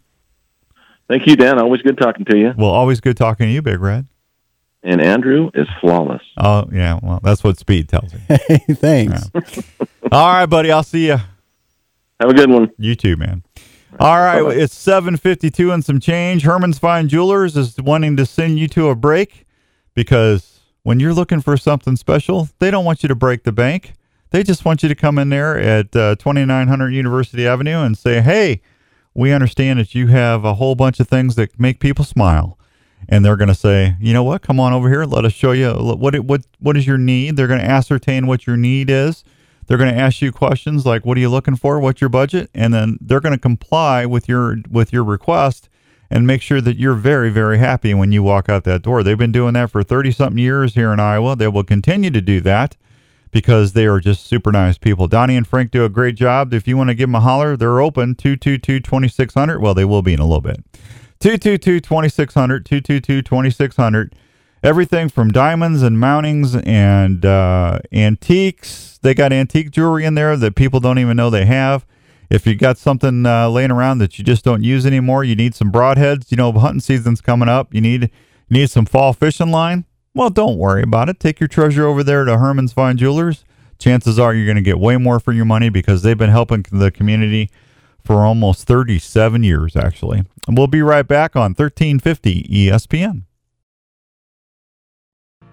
Thank you, Dan. Always good talking to you. Well, always good talking to you, Big Red. And Andrew is flawless. Oh, yeah. Well, that's what Speed tells me. Hey, thanks. Yeah. All right, buddy. I'll see you. Have a good one. You too, man. All right. Bye-bye. It's 7:52 and some change. Herman's Fine Jewelers is wanting to send you to a break because when you're looking for something special, they don't want you to break the bank. They just want you to come in there at 2900 University Avenue and say, hey, we understand that you have a whole bunch of things that make people smile. And they're going to say, you know what? Come on over here. Let us show you what is your need. They're going to ascertain what your need is. They're going to ask you questions like, what are you looking for? What's your budget? And then they're going to comply with your request and make sure that you're very, very happy when you walk out that door. They've been doing that for 30-something years here in Iowa. They will continue to do that, because they are just super nice people. Donnie and Frank do a great job. If you want to give them a holler, they're open, 222-2600. Well, they will be in a little bit. 222-2600, 222-2600. Everything from diamonds and mountings and antiques. They got antique jewelry in there that people don't even know they have. If you got something laying around that you just don't use anymore, you need some broadheads. You know, hunting season's coming up. You need some fall fishing line. Well, don't worry about it. Take your treasure over there to Herman's Fine Jewelers. Chances are you're going to get way more for your money because they've been helping the community for almost 37 years, actually. And we'll be right back on 1350 ESPN.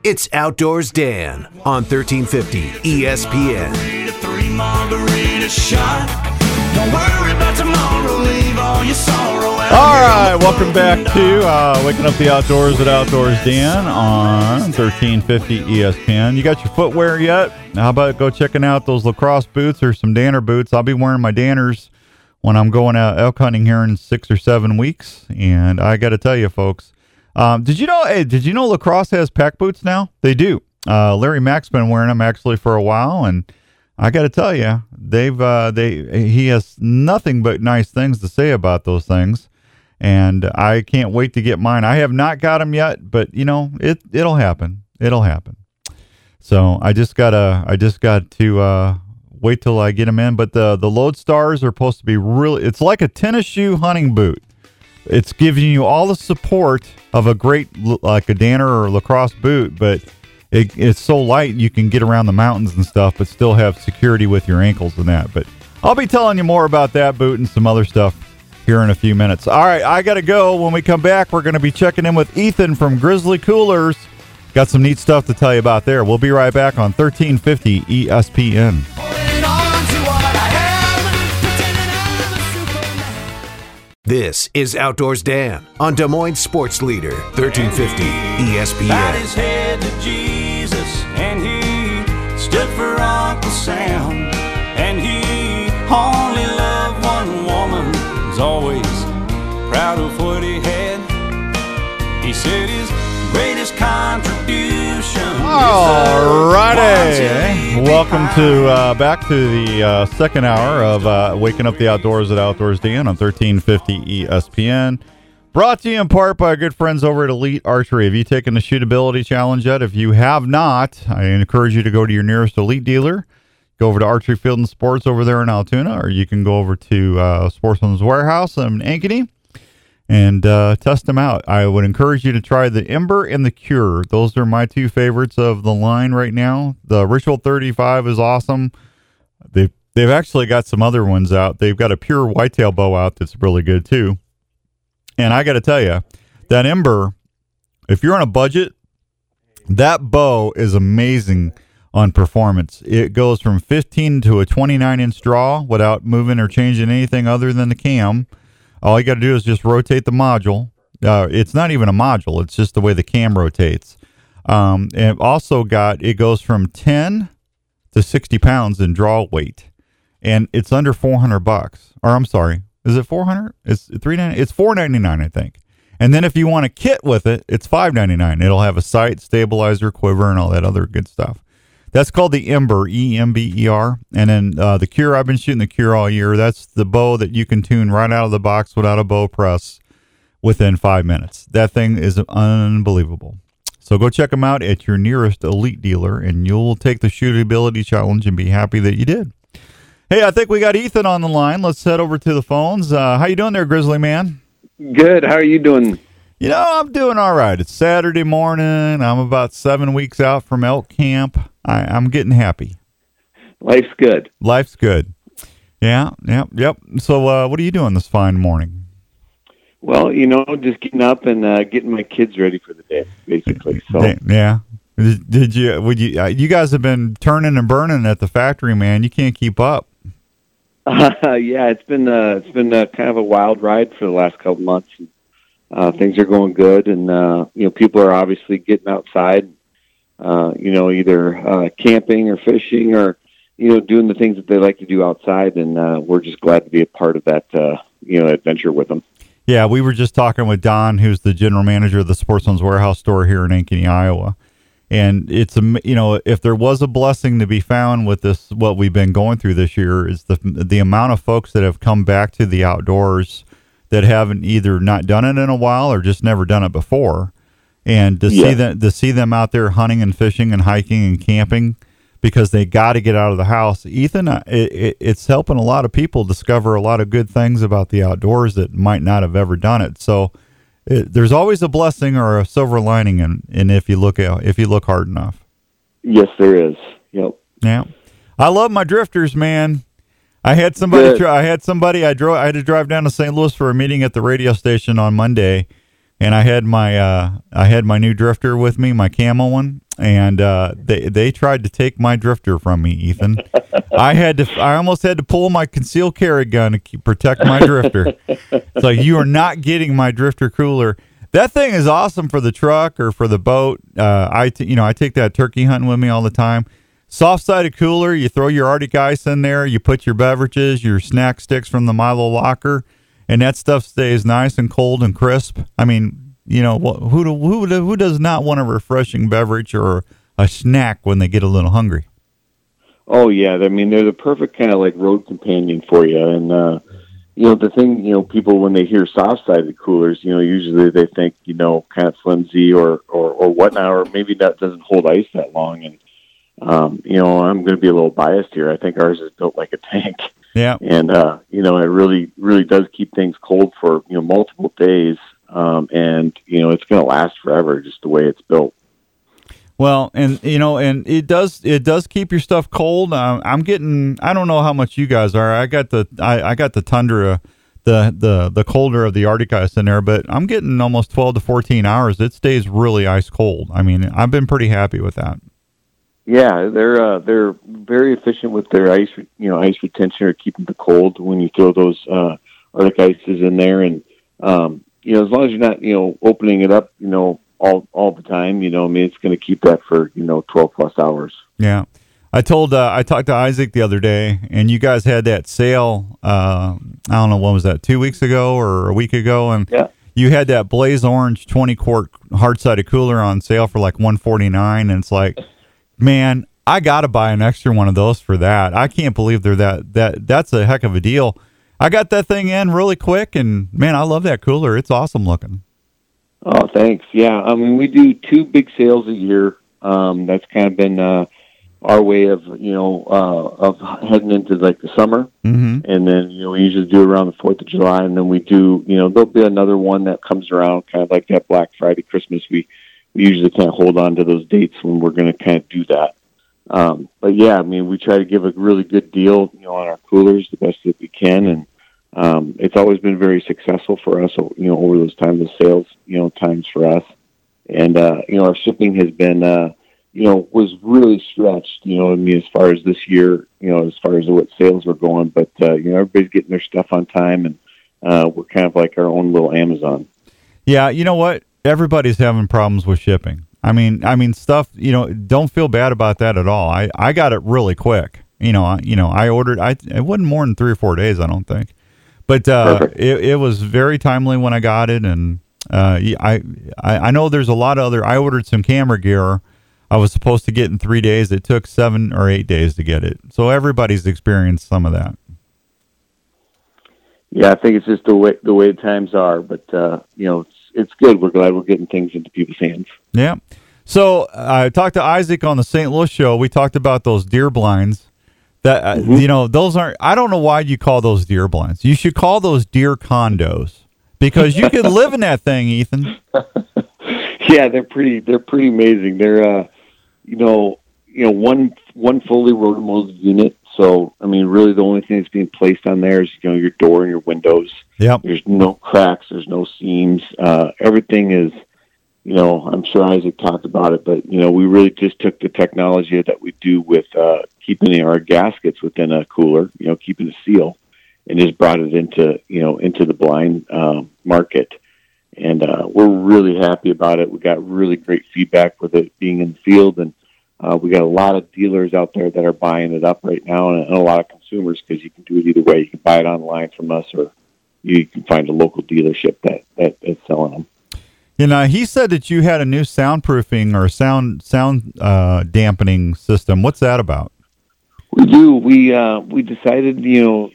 It's Outdoors Dan on 1350 ESPN. Three margarita shot. Don't worry about tomorrow. Leave all your sorrow. All right, welcome back to Waking Up the Outdoors at Outdoors Dan on 1350 ESPN. You got your footwear yet? How about go checking out those LaCrosse boots or some Danner boots? I'll be wearing my Danners when I'm going out elk hunting here in 6 or 7 weeks. And I got to tell you, folks, did you know LaCrosse has pack boots now? They do. Larry Mack's been wearing them actually for a while, and I got to tell you, he has nothing but nice things to say about those things. And I can't wait to get mine. I have not got them yet, but you know, it'll happen. It'll happen. So I just got to wait till I get them in. But the Lodestars are supposed to be really, it's like a tennis shoe hunting boot. It's giving you all the support of a great, like a Danner or LaCrosse boot, but it's so light you can get around the mountains and stuff, but still have security with your ankles and that. But I'll be telling you more about that boot and some other stuff here in a few minutes. All right, I got to go. When we come back, we're going to be checking in with Ethan from Grizzly Coolers. Got some neat stuff to tell you about there. We'll be right back on 1350 ESPN. This is Outdoors Dan on Des Moines Sports Leader, 1350 ESPN. Bowed his head to Jesus, and he stood for Uncle Sam, and he only loved one woman. Always proud of what he had. He said his greatest contribution. All All righty. Welcome to back to the second hour of Waking Up the Outdoors at Outdoors DN on 1350 ESPN. Brought to you in part by our good friends over at Elite Archery. Have you taken the shootability challenge yet? If you have not, I encourage you to go to your nearest Elite dealer. Go over to Archery Field and Sports over there in Altoona, or you can go over to Sportsman's Warehouse in Ankeny and test them out. I would encourage you to try the Ember and the Cure. Those are my two favorites of the line right now. The Ritual 35 is awesome. They've actually got some other ones out. They've got a pure whitetail bow out that's really good too. And I got to tell you, that Ember, if you're on a budget, that bow is amazing on performance. It goes from 15 to a 29 inch draw without moving or changing anything other than the cam. All you got to do is just rotate the module. It's not even a module. It's just the way the cam rotates. And it also got, it goes from 10 to 60 pounds in draw weight, and it's under $400. Or I'm sorry, is it 400? It's $399. It's $499, I think. And then if you want a kit with it, it's $599. It'll have a sight, stabilizer, quiver, and all that other good stuff. That's called the Ember, E-M-B-E-R. And then the Cure, I've been shooting the Cure all year. That's the bow that you can tune right out of the box without a bow press within 5 minutes. That thing is unbelievable. So go check them out at your nearest Elite dealer, and you'll take the shootability challenge and be happy that you did. Hey, I think we got Ethan on the line. Let's head over to the phones. How you doing there, Grizzly Man? Good. How are you doing? You know, I'm doing all right. It's Saturday morning. I'm about 7 weeks out from elk camp. I'm getting happy. Life's good. Life's good. Yeah, yep. So what are you doing this fine morning? Well, you know, just getting up and getting my kids ready for the day, basically. So yeah. Would you you guys have been turning and burning at the factory, man. You can't keep up. Yeah, it's been kind of a wild ride for the last couple months. Things are going good, and you know, people are obviously getting outside. You know, either camping or fishing, or you know, doing the things that they like to do outside, and we're just glad to be a part of that you know, adventure with them. Yeah, we were just talking with Don, who's the general manager of the Sportsman's Warehouse store here in Ankeny, Iowa, and it's you know, if there was a blessing to be found with this, what we've been going through this year is the amount of folks that have come back to the outdoors that haven't either not done it in a while or just never done it before. And to see them out there hunting and fishing and hiking and camping, because they got to get out of the house. Ethan, it's helping a lot of people discover a lot of good things about the outdoors that might not have ever done it. So there's always a blessing or a silver lining, and if you look hard enough. Yes, there is. Yep. Yeah, I love my drifters, man. I had to drive down to St. Louis for a meeting at the radio station on Monday. And I had my new drifter with me, my Camel one, and they tried to take my drifter from me, Ethan. I almost had to pull my concealed carry gun to protect my drifter. It's like, you are not getting my drifter cooler. That thing is awesome for the truck or for the boat. I take that turkey hunting with me all the time. Soft-sided cooler, you throw your Arctic ice in there, you put your beverages, your snack sticks from the Milo Locker, and that stuff stays nice and cold and crisp. I mean, you know, who does not want a refreshing beverage or a snack when they get a little hungry? Oh yeah, I mean, they're the perfect kind of like road companion for you. And you know, the thing, you know, people when they hear soft-sided coolers, you know, usually they think, you know, kind of flimsy or whatnot, or maybe that doesn't hold ice that long. And you know, I'm going to be a little biased here. I think ours is built like a tank. Yeah, and you know, it really, really does keep things cold for, you know, multiple days, and you know, it's going to last forever just the way it's built. Well, and you know, and it does keep your stuff cold. I don't know how much you guys are. I got the Tundra, the colder of the Arctic ice in there, but I'm getting almost 12 to 14 hours. It stays really ice cold. I mean, I've been pretty happy with that. Yeah, they're very efficient with their ice, you know, ice retention or keeping the cold when you throw those Arctic ices in there, and you know, as long as you're not, you know, opening it up, you know, all the time, you know, I mean, it's going to keep that for, you know, 12 plus hours. Yeah, I talked to Isaac the other day, and you guys had that sale. I don't know, when was that? 2 weeks ago or a week ago, and yeah. You had that Blaze Orange 20 quart hard sided cooler on sale for like $149, and it's like. man, I got to buy an extra one of those for that. I can't believe they're that's a heck of a deal. I got that thing in really quick, and, man, I love that cooler. It's awesome looking. Oh, thanks. Yeah, I mean, we do two big sales a year. That's kind of been our way of, of heading into, like, the summer. Mm-hmm. And then, we usually do around the 4th of July, and then we do, there'll be another one that comes around, kind of like that Black Friday, Christmas. We usually kind of hold on to those dates when we're going to kind of do that. But yeah, I mean, we try to give a really good deal, on our coolers the best that we can. And, it's always been very successful for us, over those times of sales, times for us. And, our shipping has been, was really stretched, as far as this year, as far as what sales were going, but, everybody's getting their stuff on time, and, we're kind of like our own little Amazon. Yeah. You know what? Everybody's having problems with shipping. I mean, stuff, don't feel bad about that at all. I got it really quick. I ordered, it wasn't more than 3 or 4 days, I don't think, but, it was very timely when I got it. And, I know there's a lot of I ordered some camera gear I was supposed to get in 3 days. It took 7 or 8 days to get it. So everybody's experienced some of that. Yeah. I think it's just the way times are, but, it's good. We're glad we're getting things into people's hands. Yeah. So I talked to Isaac on the St. Louis show. We talked about those deer blinds that, mm-hmm. Those aren't, I don't know why you call those deer blinds. You should call those deer condos, because you could live in that thing, Ethan. Yeah. They're pretty amazing. They're, one fully rotomolded unit. So, I mean, really the only thing that's being placed on there is, your door and your windows. Yep. There's no cracks. There's no seams. Everything is, I'm sure Isaac talked about it, but, we really just took the technology that we do with keeping our gaskets within a cooler, keeping the seal, and just brought it into the blind market. And we're really happy about it. We got really great feedback with it being in the field, and we got a lot of dealers out there that are buying it up right now, and a lot of consumers, because you can do it either way. You can buy it online from us, or you can find a local dealership that is selling them. And he said that you had a new soundproofing or sound dampening system. What's that about? We do. We decided,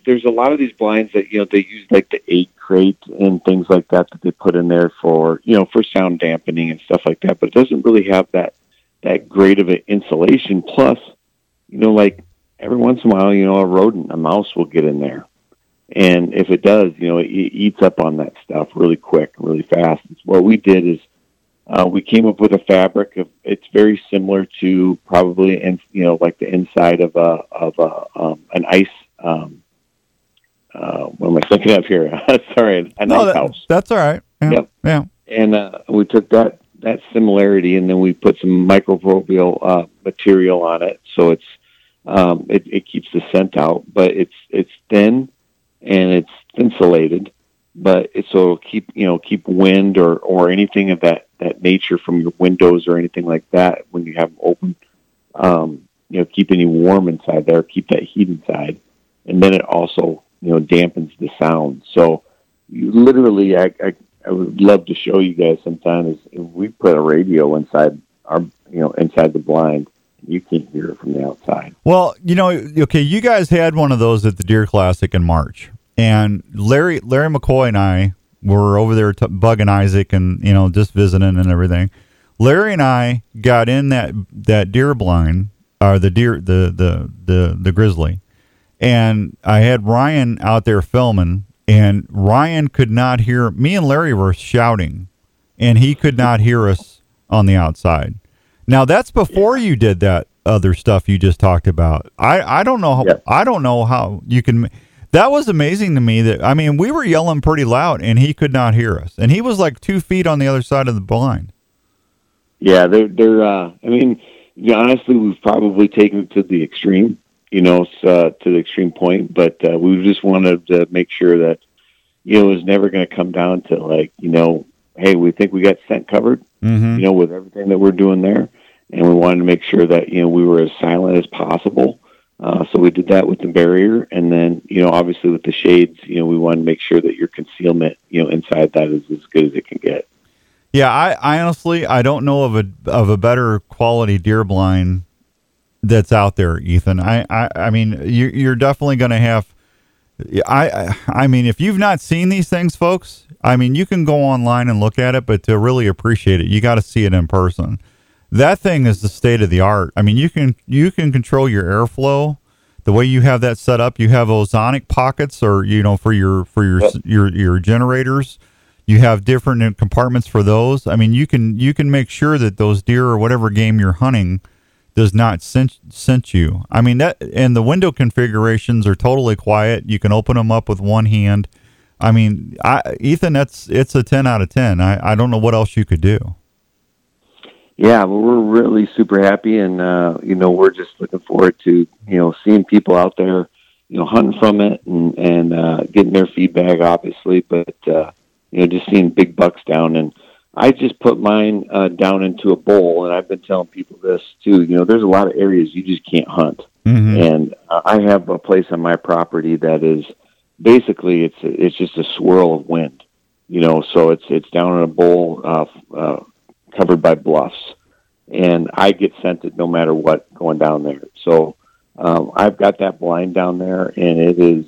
there's a lot of these blinds that, they use like the 8 crate and things like that they put in there for, for sound dampening and stuff like that, but it doesn't really have that great of an insulation. Plus, like every once in a while, a rodent, a mouse will get in there. And if it does, it eats up on that stuff really quick, really fast. What we did is we came up with a fabric. It's very similar to probably, like the inside of an ice. What am I thinking of here? Sorry, ice house. That's all right. Yeah. Yep. Yeah. And we took that similarity, and then we put some microbial material on it, so it's it keeps the scent out, but it's thin and it's insulated, but it'll keep keep wind or anything of that nature from your windows or anything like that when you have them open. Keep any warm inside there, keep that heat inside, and then it also dampens the sound. So you literally, I would love to show you guys sometime, is if we put a radio inside our, inside the blind, you can't hear it from the outside. Well, okay, you guys had one of those at the Deer Classic in March, and Larry McCoy and I were over there bugging Isaac and, just visiting and everything. Larry and I got in that deer blind, or the grizzly. And I had Ryan out there filming, and Ryan could not hear. Me and Larry were shouting, and he could not hear us on the outside. Now that's before you did that other stuff you just talked about. I don't know how you can. That was amazing to me. We were yelling pretty loud, and he could not hear us, and he was like 2 feet on the other side of the blind. Yeah, honestly, we've probably taken it to the extreme. To the extreme point, but we just wanted to make sure that, it was never going to come down to like, hey, we think we got scent covered, mm-hmm. With everything that we're doing there. And we wanted to make sure that, we were as silent as possible. So we did that with the barrier. And then, obviously with the shades, we wanted to make sure that your concealment, inside that is as good as it can get. Yeah. I honestly, I don't know of a better quality deer blind that's out there, Ethan. I mean, you're definitely going to have. I mean, if you've not seen these things, folks, I mean, you can go online and look at it, but to really appreciate it, you got to see it in person. That thing is the state of the art. I mean, you can control your airflow. The way you have that set up, you have ozonic pockets, or you know, for your generators. You have different compartments for those. I mean, you can make sure that those deer or whatever game you're hunting does not scent you. I mean, that, and the window configurations are totally quiet. You can open them up with one hand. I mean, Ethan, it's a 10 out of 10. I don't know what else you could do. Yeah, well, we're really super happy, and you know, we're just looking forward to, you know, seeing people out there, you know, hunting from it and getting their feedback, obviously, but you know, just seeing big bucks down. And I just put mine down into a bowl, and I've been telling people this too. You know, there's a lot of areas you just can't hunt, mm-hmm. and I have a place on my property that is basically it's just a swirl of wind, you know. So it's down in a bowl covered by bluffs, and I get scented no matter what going down there. So I've got that blind down there, and it is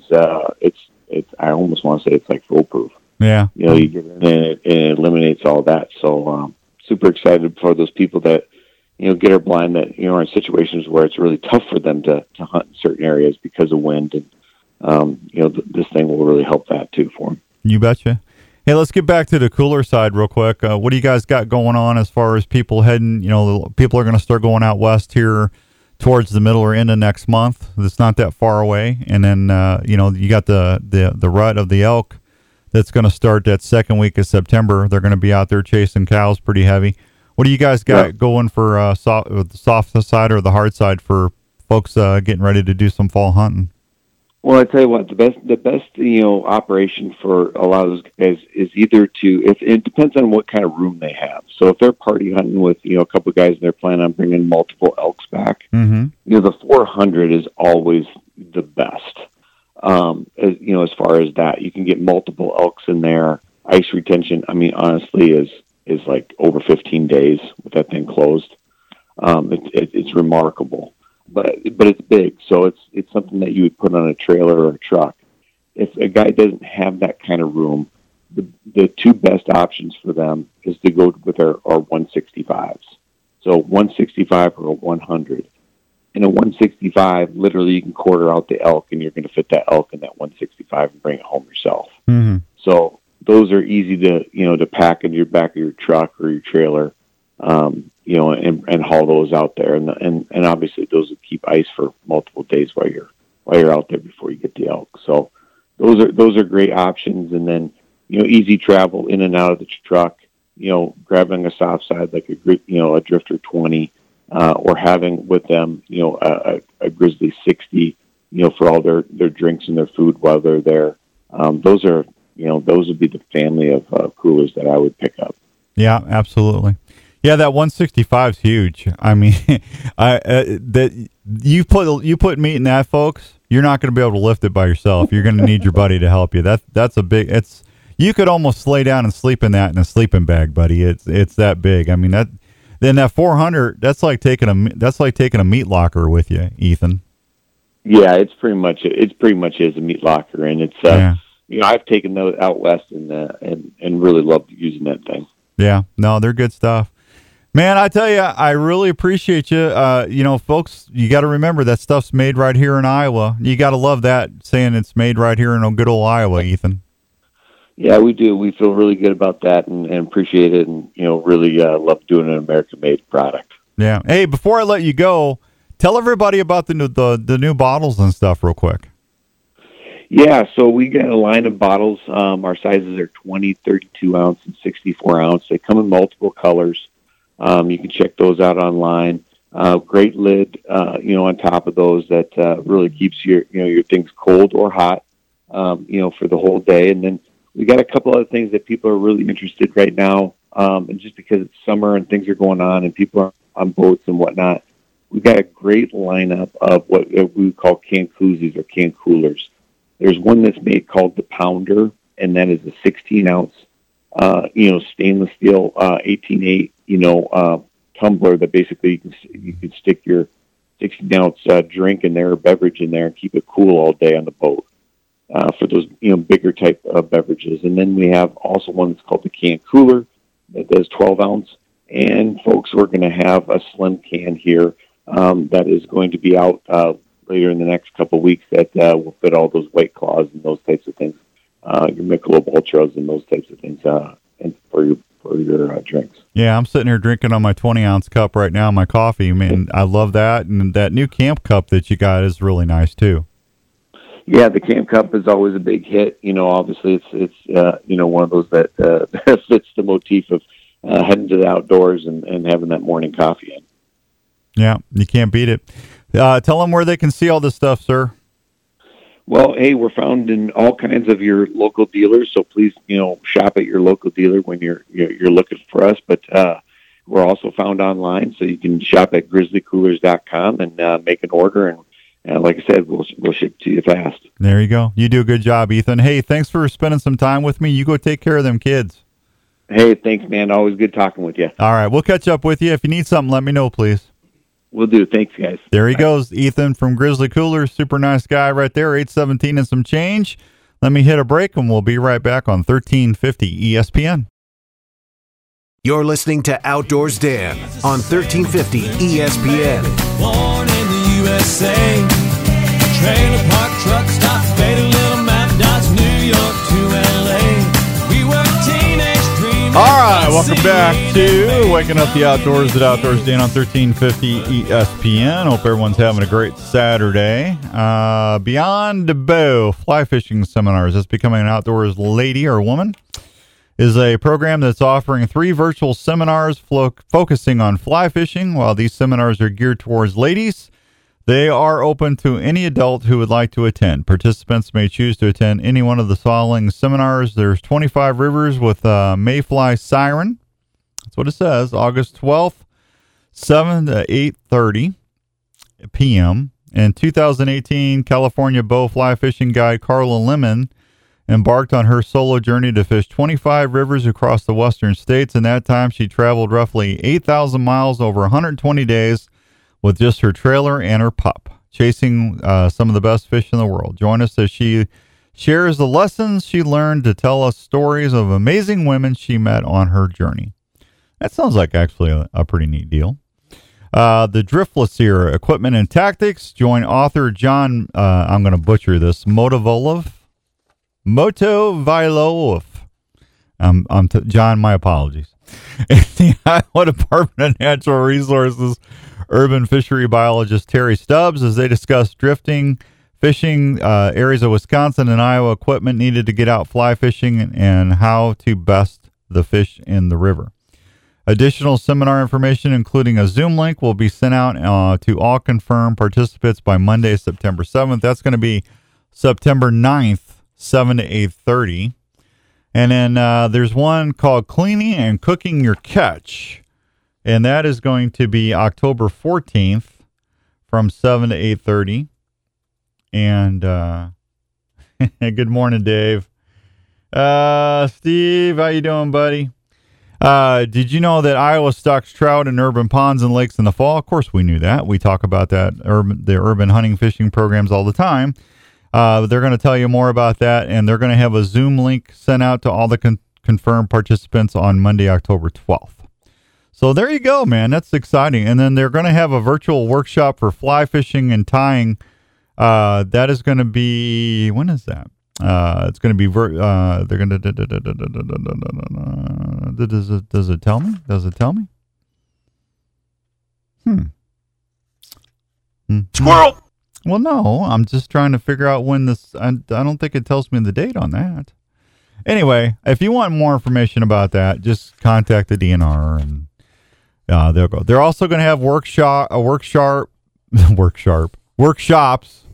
I almost want to say it's like foolproof. Yeah, you know, you get in and it eliminates all that. So, super excited for those people that, you know, get our blind, that, you know, are in situations where it's really tough for them to hunt in certain areas because of wind. And, you know, this thing will really help that too for them. You betcha. Hey, let's get back to the cooler side real quick. What do you guys got going on as far as people heading? You know, people are going to start going out west here towards the middle or end of next month. It's not that far away. And then, you know, you got the rut of the elk. That's going to start that second week of September. They're going to be out there chasing cows pretty heavy. What do you guys got going for the soft side or the hard side for folks getting ready to do some fall hunting? Well, I tell you what, the best you know, operation for a lot of those guys is either to, if it depends on what kind of room they have. So if they're party hunting with, you know, a couple of guys and they're planning on bringing multiple elks back, mm-hmm. you know, the 400 is always the best. You know, as far as that, you can get multiple elks in there. Ice retention, I mean, honestly, is like over 15 days with that thing closed. It's remarkable, but it's big, so it's something that you would put on a trailer or a truck. If a guy doesn't have that kind of room, the two best options for them is to go with our 165s. So 165 or a 100. In a 165, literally you can quarter out the elk, and you're going to fit that elk in that 165 and bring it home yourself. Mm-hmm. So those are easy to, you know, to pack in your back of your truck or your trailer, you know, and haul those out there. And obviously those will keep ice for multiple days while you're out there before you get the elk. So those are great options. And then, you know, easy travel in and out of the truck, you know, grabbing a soft side, like a Drifter 20, or having with them, you know, a Grizzly 60, you know, for all their drinks and their food while they're there. Those are, you know, those would be the family of coolers that I would pick up. Yeah, absolutely. Yeah, that 165 is huge. I mean, you put meat in that, folks. You're not going to be able to lift it by yourself. You're going to need your buddy to help you. That's a big. It's, you could almost lay down and sleep in that in a sleeping bag, buddy. It's that big. I mean that. Then that 400, that's like taking a meat locker with you, Ethan. Yeah, it's pretty much is a meat locker, and it's you know, I've taken those out west and really loved using that thing. Yeah, no, they're good stuff, man. I tell you, I really appreciate you. You know, folks, you got to remember that stuff's made right here in Iowa. You got to love that saying, it's made right here in a good old Iowa, Ethan. Yeah, we do. We feel really good about that and appreciate it, and, you know, really love doing an American-made product. Yeah. Hey, before I let you go, tell everybody about the new bottles and stuff real quick. Yeah, so we got a line of bottles. Our sizes are 20, 32-ounce, and 64-ounce. They come in multiple colors. You can check those out online. Great lid, you know, on top of those that really keeps your things cold or hot, you know, for the whole day. And then we got a couple other things that people are really interested right now, and just because it's summer and things are going on and people are on boats and whatnot, we've got a great lineup of what we call can koozies or can coolers. There's one that's made called the Pounder, and that is a 16-ounce, you know, stainless steel 18/8, you know, tumbler that basically you can stick your 60-ounce drink in there, beverage in there, and keep it cool all day on the boat for those bigger type of beverages. And then we have also one that's called the Can Cooler that does 12-ounce. And, folks, we're going to have a Slim Can here that is going to be out later in the next couple of weeks that will fit all those White Claws and those types of things, your Michelob Ultras and those types of things and for your drinks. Yeah, I'm sitting here drinking on my 20-ounce cup right now, my coffee. I mean, I love that. And that new Camp Cup that you got is really nice, too. Yeah, the Camp Cup is always a big hit. You know, obviously it's one of those that fits the motif of heading to the outdoors and having that morning coffee in. Yeah, you can't beat it. Tell them where they can see all this stuff, sir. Well, hey, we're found in all kinds of your local dealers, so please, shop at your local dealer when you're looking for us. But we're also found online, so you can shop at grizzlycoolers.com and make an order. And like I said, we'll ship to you fast. There you go. You do a good job, Ethan. Hey, thanks for spending some time with me. You go take care of them kids. Hey, thanks, man. Always good talking with you. All right, we'll catch up with you. If you need something, let me know, please. Will do. Thanks, guys. There he goes, Ethan from Grizzly Coolers. Super nice guy right there, 817 and some change. Let me hit a break, and we'll be right back on 1350 ESPN. You're listening to Outdoors Dan on 1350 ESPN. Born in the USA, trailer park, truck stop, faded little map, dots, New York to L.A. All right, welcome back to Waking Up the Outdoors at Outdoors Dan on 1350 ESPN. Hope everyone's having a great Saturday. Beyond the Bow Fly Fishing Seminars. That's Becoming an Outdoors Lady or Woman is a program that's offering 3 virtual seminars focusing on fly fishing. While these seminars are geared towards ladies, they are open to any adult who would like to attend. Participants may choose to attend any one of the following seminars. There's 25 Rivers with Mayfly Siren. That's what it says. August 12th, 7 to 8:30 p.m. And 2018 California Bow Fly Fishing Guide Carla Lemon embarked on her solo journey to fish 25 rivers across the western states. In that time, she traveled roughly 8,000 miles over 120 days with just her trailer and her pup, chasing some of the best fish in the world. Join us as she shares the lessons she learned to tell us stories of amazing women she met on her journey. That sounds like actually a pretty neat deal. The Driftless Era, Equipment and Tactics. Join author John, I'm going to butcher this, Motovilov. John, my apologies. In the Iowa Department of Natural Resources, urban fishery biologist Terry Stubbs, as they discuss drifting, fishing, areas of Wisconsin and Iowa, equipment needed to get out fly fishing, and how to best the fish in the river. Additional seminar information, including a Zoom link, will be sent out to all confirmed participants by Monday, September 7th. That's going to be September 9th, 7 to 8:30. And then there's one called Cleaning and Cooking Your Catch. And that is going to be October 14th from 7 to 8:30. And good morning, Dave. Steve, how you doing, buddy? Did you know that Iowa stocks trout in urban ponds and lakes in the fall? Of course we knew that. We talk about that, the urban hunting fishing programs all the time. They're going to tell you more about that, and they're going to have a Zoom link sent out to all the confirmed participants on Monday, October 12th. So there you go, man. That's exciting. And then they're going to have a virtual workshop for fly fishing and tying. That is going to be, when is that? It's going to be, they're going to, does it tell me? Squirrel! Well, no, I'm just trying to figure out when this, I don't think it tells me the date on that. Anyway, if you want more information about that, just contact the DNR and they'll go. They're also going to have workshops.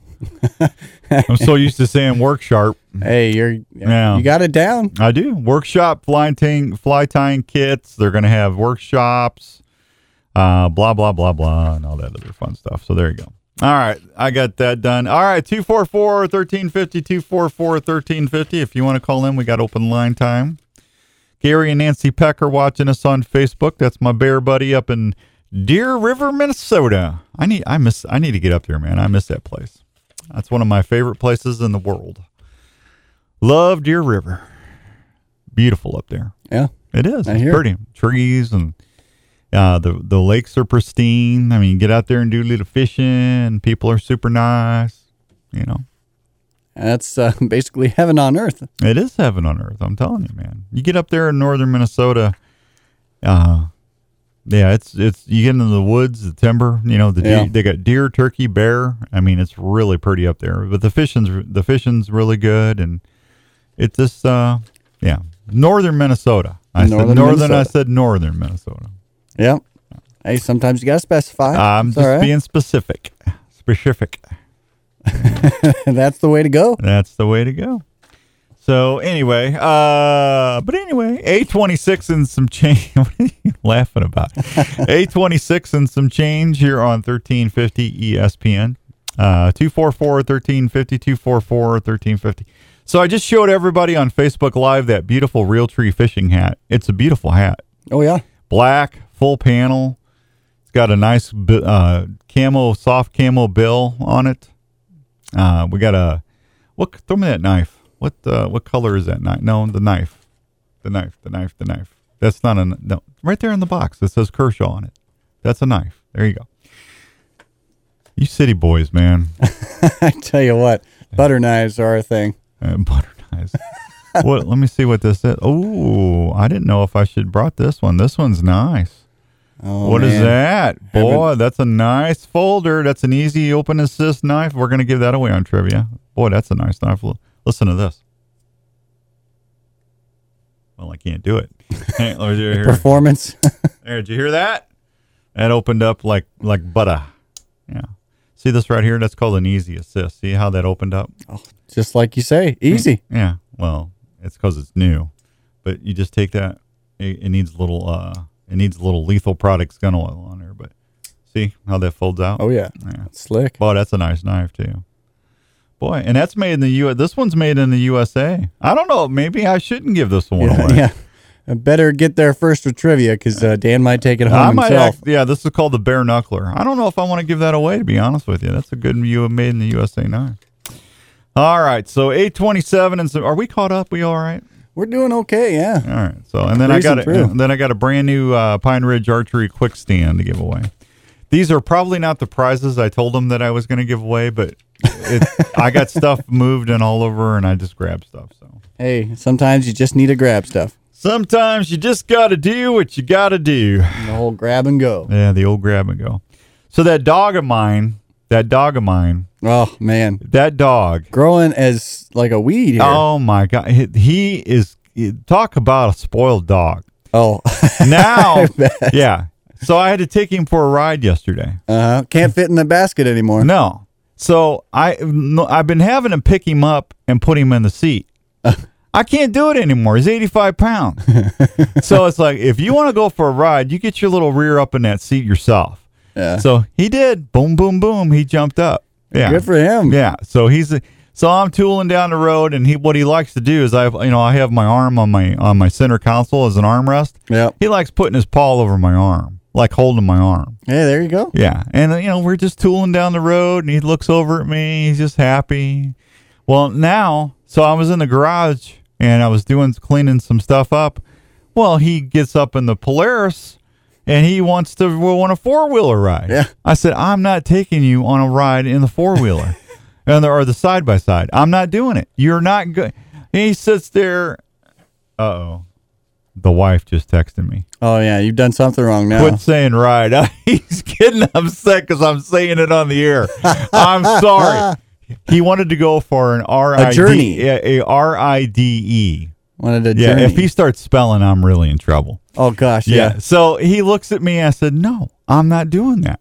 I'm so used to saying workshop. Hey, you got it down. I do. Workshop fly tying kits. They're going to have workshops, blah, blah, blah, blah, and all that other fun stuff. So there you go. All right. I got that done. All right. 244-1350, 244-1350. If you want to call in, we got open line time. Gary and Nancy Peck are watching us on Facebook. That's my bear buddy up in Deer River, Minnesota. I need to get up there, man. I miss that place. That's one of my favorite places in the world. Love Deer River. Beautiful up there. Yeah. It is. It's pretty. Trees and the lakes are pristine. I mean, get out there and do a little fishing. People are super nice, you know. That's basically heaven on earth. It is heaven on earth. I'm telling you, man. You get up there in northern Minnesota, it's you get into the woods, the timber, you know, they got deer, turkey, bear. I mean, it's really pretty up there. But the fishing's really good, and it's just northern Minnesota. I said northern Minnesota. Yep. Yeah. Hey, sometimes you gotta specify. I'm it's just right. being specific. Specific. That's the way to go. That's the way to go. So anyway, $8.26 and some change. What are you laughing about? $8.26 and some change here on 1350 ESPN. 244-1350, 244-1350. So I just showed everybody on Facebook Live that beautiful Realtree fishing hat. It's a beautiful hat. Oh, yeah. Black, full panel. It's got a nice camo, soft camo bill on it. We got throw me that knife. What color is that knife? No, the knife. That's not no. Right there in the box, it says Kershaw on it. That's a knife. There you go. You city boys, man. I tell you what, butter knives are a thing. Butter knives. What? Let me see what this is. Oh, I didn't know if I should brought this one. This one's nice. Oh, what is that? Boy, that's a nice folder. That's an easy open assist knife. We're going to give that away on trivia. Boy, that's a nice knife. Listen to this. Well, I can't do it. Hey, the performance. There, did you hear that? That opened up like butter. Yeah. See this right here? That's called an easy assist. See how that opened up? Oh, just like you say, easy. Yeah. Well, it's because it's new. But you just take that. It needs a little... It needs a little Lethal Products gun oil on there, but see how that folds out? Oh, yeah. Slick. Boy, that's a nice knife, too. Boy, and that's made in the U.S. This one's made in the USA. I don't know. Maybe I shouldn't give this one away. Yeah. I better get there first with trivia because Dan might take it home himself. This is called the Bare Knuckler. I don't know if I want to give that away, to be honest with you. That's a good made in the USA knife. All right, so 827. And so, are we caught up? We all right? We're doing okay, yeah. All right. So, and then I got a brand new Pine Ridge Archery quick stand to give away. These are probably not the prizes I told them that I was going to give away, but I got stuff moved and all over, and I just grabbed stuff. So, hey, sometimes you just need to grab stuff. Sometimes you just got to do what you got to do. And the old grab and go. Yeah, the old grab and go. So that dog of mine. Oh, man. That dog. Growing as like a weed here. Oh, my God. He is, talk about a spoiled dog. Oh. Now, yeah. So I had to take him for a ride yesterday. Can't fit in the basket anymore. No. So I've been having to pick him up and put him in the seat. I can't do it anymore. He's 85 pounds. So it's like, if you want to go for a ride, you get your little rear up in that seat yourself. Yeah. So he did. Boom, boom, boom. He jumped up. Yeah. Good for him. Yeah. So so I'm tooling down the road, and what he likes to do is I have my arm on my center console as an armrest. Yeah. He likes putting his paw over my arm, like holding my arm. Yeah, there you go. Yeah. And we're just tooling down the road, and he looks over at me. He's just happy. Well, now, so I was in the garage and I was cleaning some stuff up. Well, he gets up in the Polaris. And he wants to want a four-wheeler ride. Yeah. I said, I'm not taking you on a ride in the four-wheeler or the side-by-side. I'm not doing it. You're not good. He sits there. Uh-oh. The wife just texted me. Oh, yeah. You've done something wrong now. Quit saying ride. He's getting upset because I'm saying it on the air. I'm sorry. He wanted to go for an R-I-D. A journey. A R-I-D-E. Journey. If he starts spelling, I'm really in trouble. Oh, gosh. Yeah. So he looks at me. I said, no, I'm not doing that.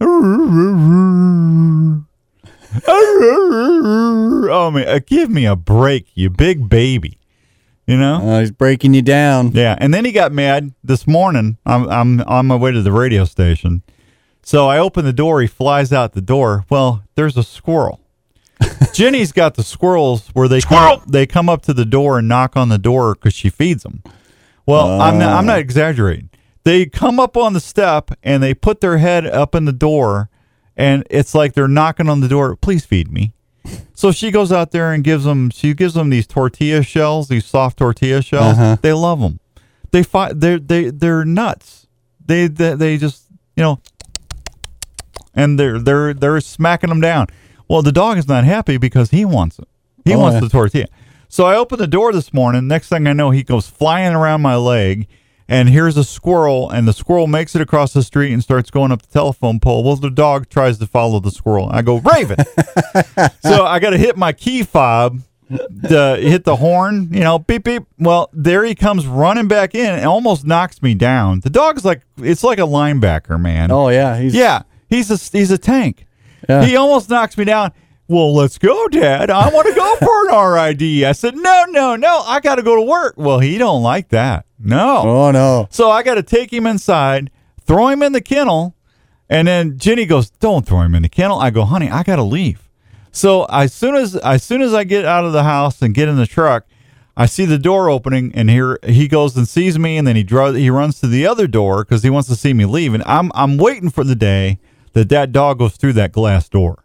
Oh, man. Give me a break, you big baby. You know? He's breaking you down. Yeah. And then he got mad this morning. I'm on my way to the radio station. So I open the door. He flies out the door. Well, there's a squirrel. Jenny's got the squirrels where they come up to the door and knock on the door because she feeds them. Well, I'm not exaggerating. They come up on the step and they put their head up in the door, and it's like they're knocking on the door. Please feed me. So she goes out there and gives them these tortilla shells, these soft tortilla shells. Uh-huh. They love them. They're nuts. They just, you know, and they're smacking them down. Well, the dog is not happy because he wants it. He wants the tortilla. So I opened the door this morning. Next thing I know, he goes flying around my leg. And here's a squirrel, and the squirrel makes it across the street and starts going up the telephone pole. Well, the dog tries to follow the squirrel. I go, Raven! So I got to hit my key fob, to hit the horn, you know, beep, beep. Well, there he comes running back in and almost knocks me down. The dog's like, it's like a linebacker, man. Oh, yeah. He's a tank. Yeah. He almost knocks me down. Well, let's go, Dad. I want to go for an RID. I said, no. I got to go to work. Well, he don't like that. No. Oh, no. So I got to take him inside, throw him in the kennel, and then Jenny goes, don't throw him in the kennel. I go, honey, I got to leave. So as soon as I get out of the house and get in the truck, I see the door opening, and here he goes and sees me, and then he runs to the other door because he wants to see me leave, and I'm waiting for the day that dog goes through that glass door.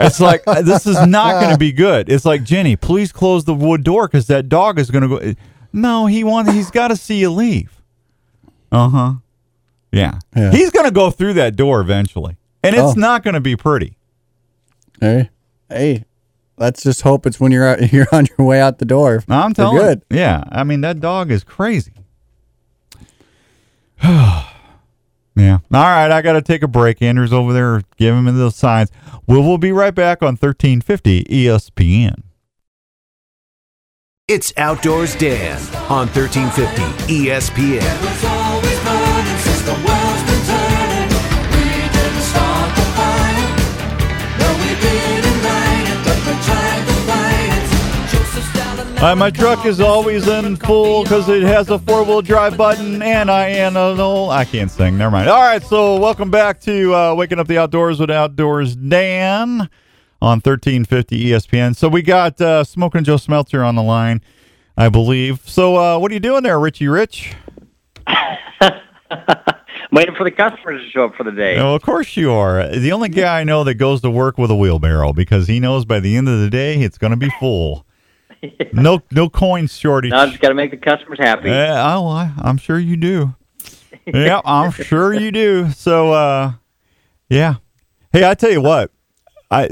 It's like, this is not going to be good. It's like, Jenny, please close the wood door because that dog is going to go. No, he's got to see you leave. Uh-huh. Yeah. He's going to go through that door eventually, and it's not going to be pretty. Hey, let's just hope it's when you're on your way out the door. I'm telling you. Good. Yeah, I mean, that dog is crazy. Yeah. All right, I got to take a break. Andrew's over there giving me those signs. We'll be right back on 1350 ESPN. It's Outdoors Dan on 1350 ESPN. It was always burning since the world's been turning. We didn't start the fire. No, we didn't light it, but we tried to fight it. My truck is always in full because it has a four-wheel drive button, and I can't sing. Never mind. All right, so welcome back to Waking Up the Outdoors with Outdoors Dan on 1350 ESPN. So we got Smokin' Joe Smeltzer on the line, I believe. So what are you doing there, Richie Rich? Waiting for the customers to show up for the day. No, of course you are. The only guy I know that goes to work with a wheelbarrow because he knows by the end of the day it's going to be full. Yeah. No coin shortage. No, I just got to make the customers happy. I'm sure you do. Yeah, I'm sure you do. So, yeah. Hey, I tell you what. I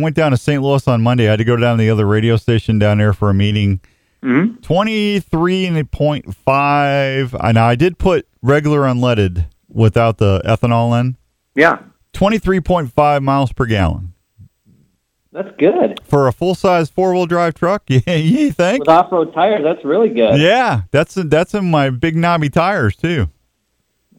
went down to St. Louis on Monday. I had to go down to the other radio station down there for a meeting. Mm-hmm. 23.5. I know I did put regular unleaded without the ethanol in. Yeah. 23.5 miles per gallon. That's good. For a full-size four-wheel drive truck, you think? With off-road tires, that's really good. Yeah, that's in my big knobby tires, too.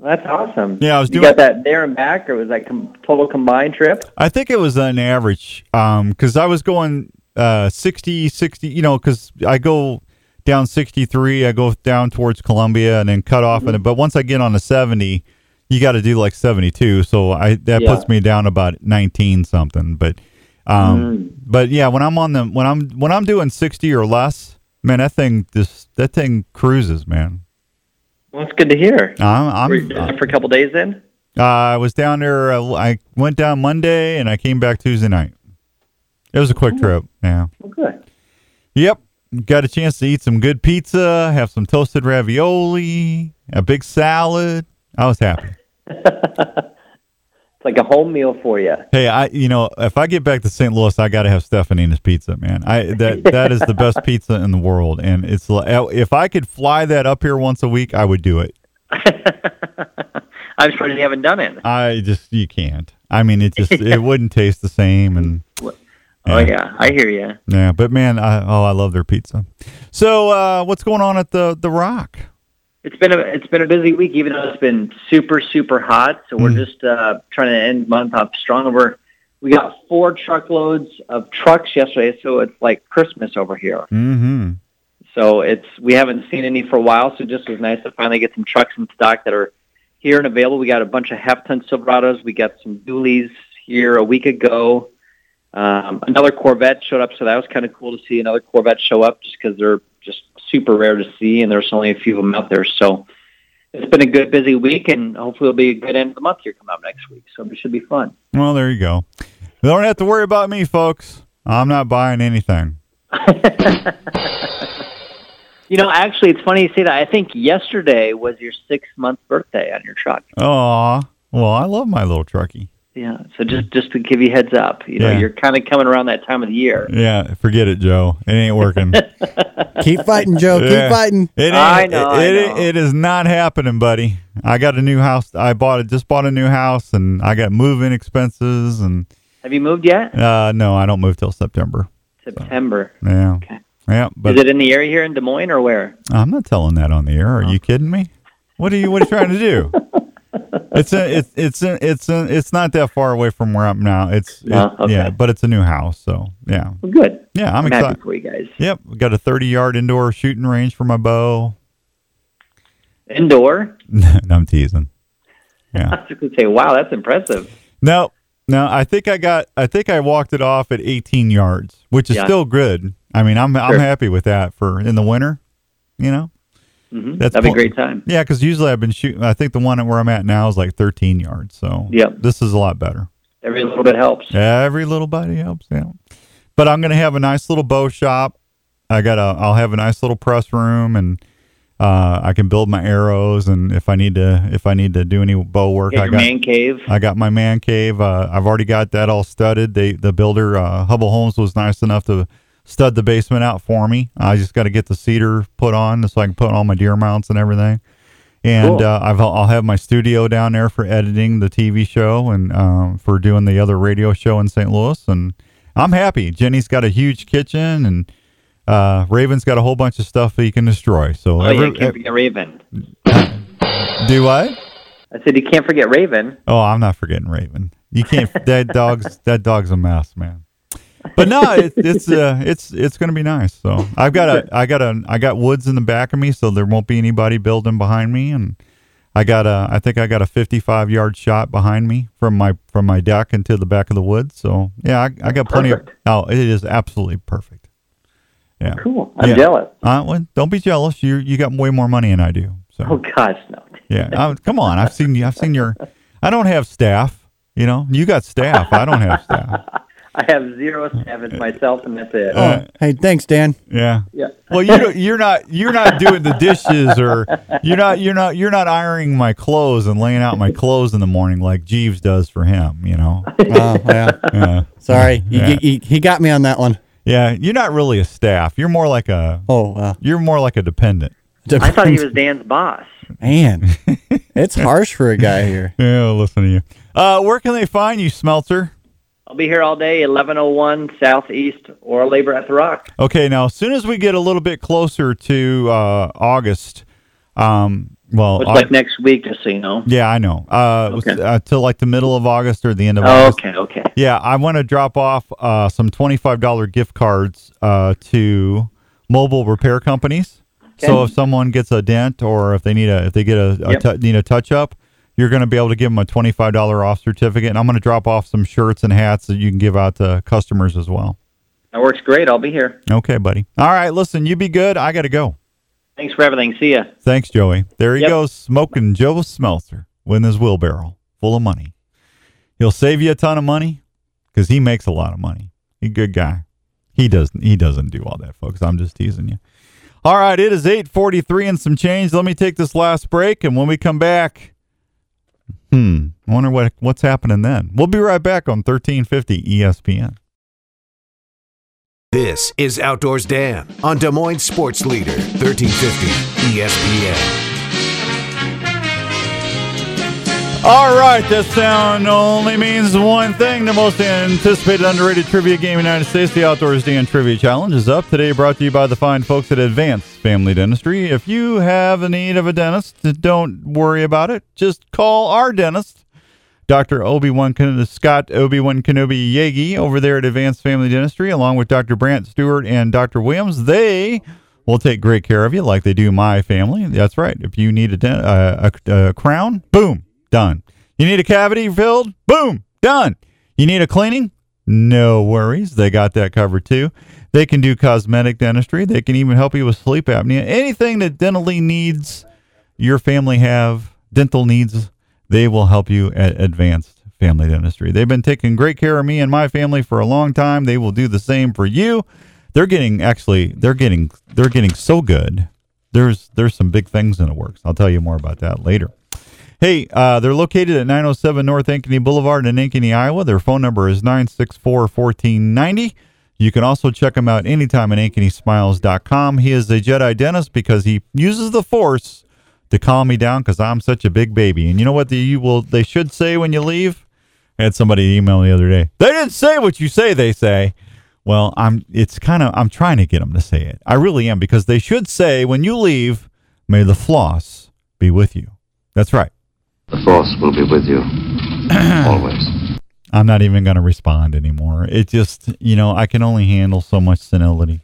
That's awesome. Yeah, I was doing. You got that there and back, or was that total combined trip? I think it was an average, because I was going 60, you know, because I go down 63, I go down towards Columbia, and then cut off. Mm-hmm. But once I get on the 70, you got to do like 72. So that puts me down about 19 something. But, but yeah, when I'm doing 60 or less, man, that thing cruises, man. Well, it's good to hear. Were you down for a couple days then? I was down there. I went down Monday, and I came back Tuesday night. It was a quick trip. Yeah. Well, good. Yep. Got a chance to eat some good pizza, have some toasted ravioli, a big salad. I was happy. It's like a home meal for you. Hey, if I get back to St. Louis, I got to have Stefanina's pizza, man. That is the best pizza in the world, and it's if I could fly that up here once a week, I would do it. I'm sure you haven't done it. You can't. I mean, it just it wouldn't taste the same. And yeah, I hear you. Yeah, but man, I love their pizza. So, what's going on at the Rock? It's been a busy week, even though it's been super, super hot. So we're just trying to end month up strong. We got 4 truckloads of trucks yesterday, so it's like Christmas over here. Mm-hmm. So we haven't seen any for a while, so it just was nice to finally get some trucks in stock that are here and available. We got a bunch of half-ton Silverados. We got some Dualies here a week ago. Another Corvette showed up, so that was kind of cool to see another Corvette show up just because they're just super rare to see, and there's only a few of them out there. So it's been a good, busy week, and hopefully it'll be a good end of the month here come up next week. So it should be fun. Well, there you go. You don't have to worry about me, folks. I'm not buying anything. You know, actually, it's funny you say that. I think yesterday was your 6-month birthday on your truck. Aw. Well, I love my little truckie. Yeah, so just to give you heads up, you know, you're kind of coming around that time of the year. Yeah, forget it, Joe. It ain't working. Keep fighting, Joe. Yeah. Keep fighting. I know. It is not happening, buddy. I got a new house. I just bought a new house, and I got moving expenses. And have you moved yet? No, I don't move till September. September. So, yeah. Okay. Yeah. But is it in the area here in Des Moines or where? I'm not telling that on the air. Are you kidding me? What are you trying to do? It's not that far away from where I'm now. But it's a new house, so yeah. Well, good. Yeah, I'm excited. Happy for you guys. Yep, we got a 30-yard indoor shooting range for my bow. Indoor? No, I'm teasing. Yeah. I was just gonna say, wow, that's impressive. No, I think I walked it off at 18 yards, which is still good. I mean, I'm happy with that for in the winter, you know. Mm-hmm. That'd be a great time. Yeah, because usually I've been shooting. I think the one where I'm at now is like 13 yards. So this is a lot better. Every little bit helps. Every little bit helps. Yeah. But I'm going to have a nice little bow shop. I'll have a nice little press room, and I can build my arrows. And if I need to do any bow work, I got my man cave. I've already got that all studded. The builder Hubble Holmes was nice enough to stud the basement out for me. I just got to get the cedar put on so I can put on all my deer mounts and everything. And cool. I'll have my studio down there for editing the TV show and for doing the other radio show in St. Louis. And I'm happy. Jenny's got a huge kitchen, and Raven's got a whole bunch of stuff that you can destroy. So you can't forget Raven. Do what? I said you can't forget Raven. Oh, I'm not forgetting Raven. You can't. that dog's a mess, man. But no, it's going to be nice. So I got woods in the back of me, so there won't be anybody building behind me. And I think I got a 55-yard shot behind me from my deck into the back of the woods. So yeah, I got plenty of. Oh, it is absolutely perfect. Yeah, cool. I'm jealous. Well, don't be jealous. You got way more money than I do. So. Oh gosh, no. Yeah, come on. I've seen your. I don't have staff. You know, you got staff. I don't have staff. I have zero staff myself, and that's it. Hey, thanks, Dan. Yeah. Well, you're not doing the dishes, or you're not ironing my clothes and laying out my clothes in the morning like Jeeves does for him. You know. Yeah. Sorry, he got me on that one. Yeah, you're not really a staff. You're more like a. Oh. You're more like a dependent. I thought he was Dan's boss. Man, it's harsh for a guy here. Yeah, I'll listen to you. Where can they find you, Smelter? I'll be here all day, 1101 Southeast or Labor at the Rock. Okay, now, as soon as we get a little bit closer to August, it's like next week, just so you know. Yeah, I know. Till like the middle of August or the end of August. Okay. Yeah, I want to drop off some $25 gift cards to mobile repair companies. Okay. So if someone gets a dent, or if they need a touch up, you're going to be able to give them a $25 off certificate, and I'm going to drop off some shirts and hats that you can give out to customers as well. That works great. I'll be here. Okay, buddy. All right, listen, you be good. I got to go. Thanks for everything. See ya. Thanks, Joey. There he goes, smoking Joe Smelter with his wheelbarrow full of money. He'll save you a ton of money because he makes a lot of money. He's a good guy. He doesn't do all that, folks. I'm just teasing you. All right, it is 8:43 and some change. Let me take this last break, and when we come back... I wonder what's happening then. We'll be right back on 1350 ESPN. This is Outdoors Dan on Des Moines Sports Leader, 1350 ESPN. All right, that sound only means one thing. The most anticipated underrated trivia game in the United States, the Outdoors Dan Trivia Challenge, is up today, brought to you by the fine folks at Advanced Family Dentistry. If you have a need of a dentist, don't worry about it. Just call our dentist, Dr. Obi-Wan Kenobi Yagi, over there at Advanced Family Dentistry, along with Dr. Brant Stewart and Dr. Williams. They will take great care of you like they do my family. That's right. If you need a crown, boom, done. You need a cavity filled, boom, done. You need a cleaning? No worries. They got that covered too. They can do cosmetic dentistry. They can even help you with sleep apnea. Anything that dentally needs your family have dental needs, they will help you at Advanced Family Dentistry. They've been taking great care of me and my family for a long time. They will do the same for you. They're getting so good. There's some big things in the works. I'll tell you more about that later. Hey, they're located at 907 North Ankeny Boulevard in Ankeny, Iowa. Their phone number is 964-1490. You can also check him out anytime at Ankenysmiles.com. He is a Jedi dentist because he uses the Force to calm me down because I'm such a big baby. And you know what they should say when you leave? I had somebody email me the other day. They didn't say what you say they say. Well, I'm trying to get them to say it. I really am, because they should say when you leave, may the floss be with you. That's right. The Force will be with you always. I'm not even going to respond anymore. It just, I can only handle so much senility.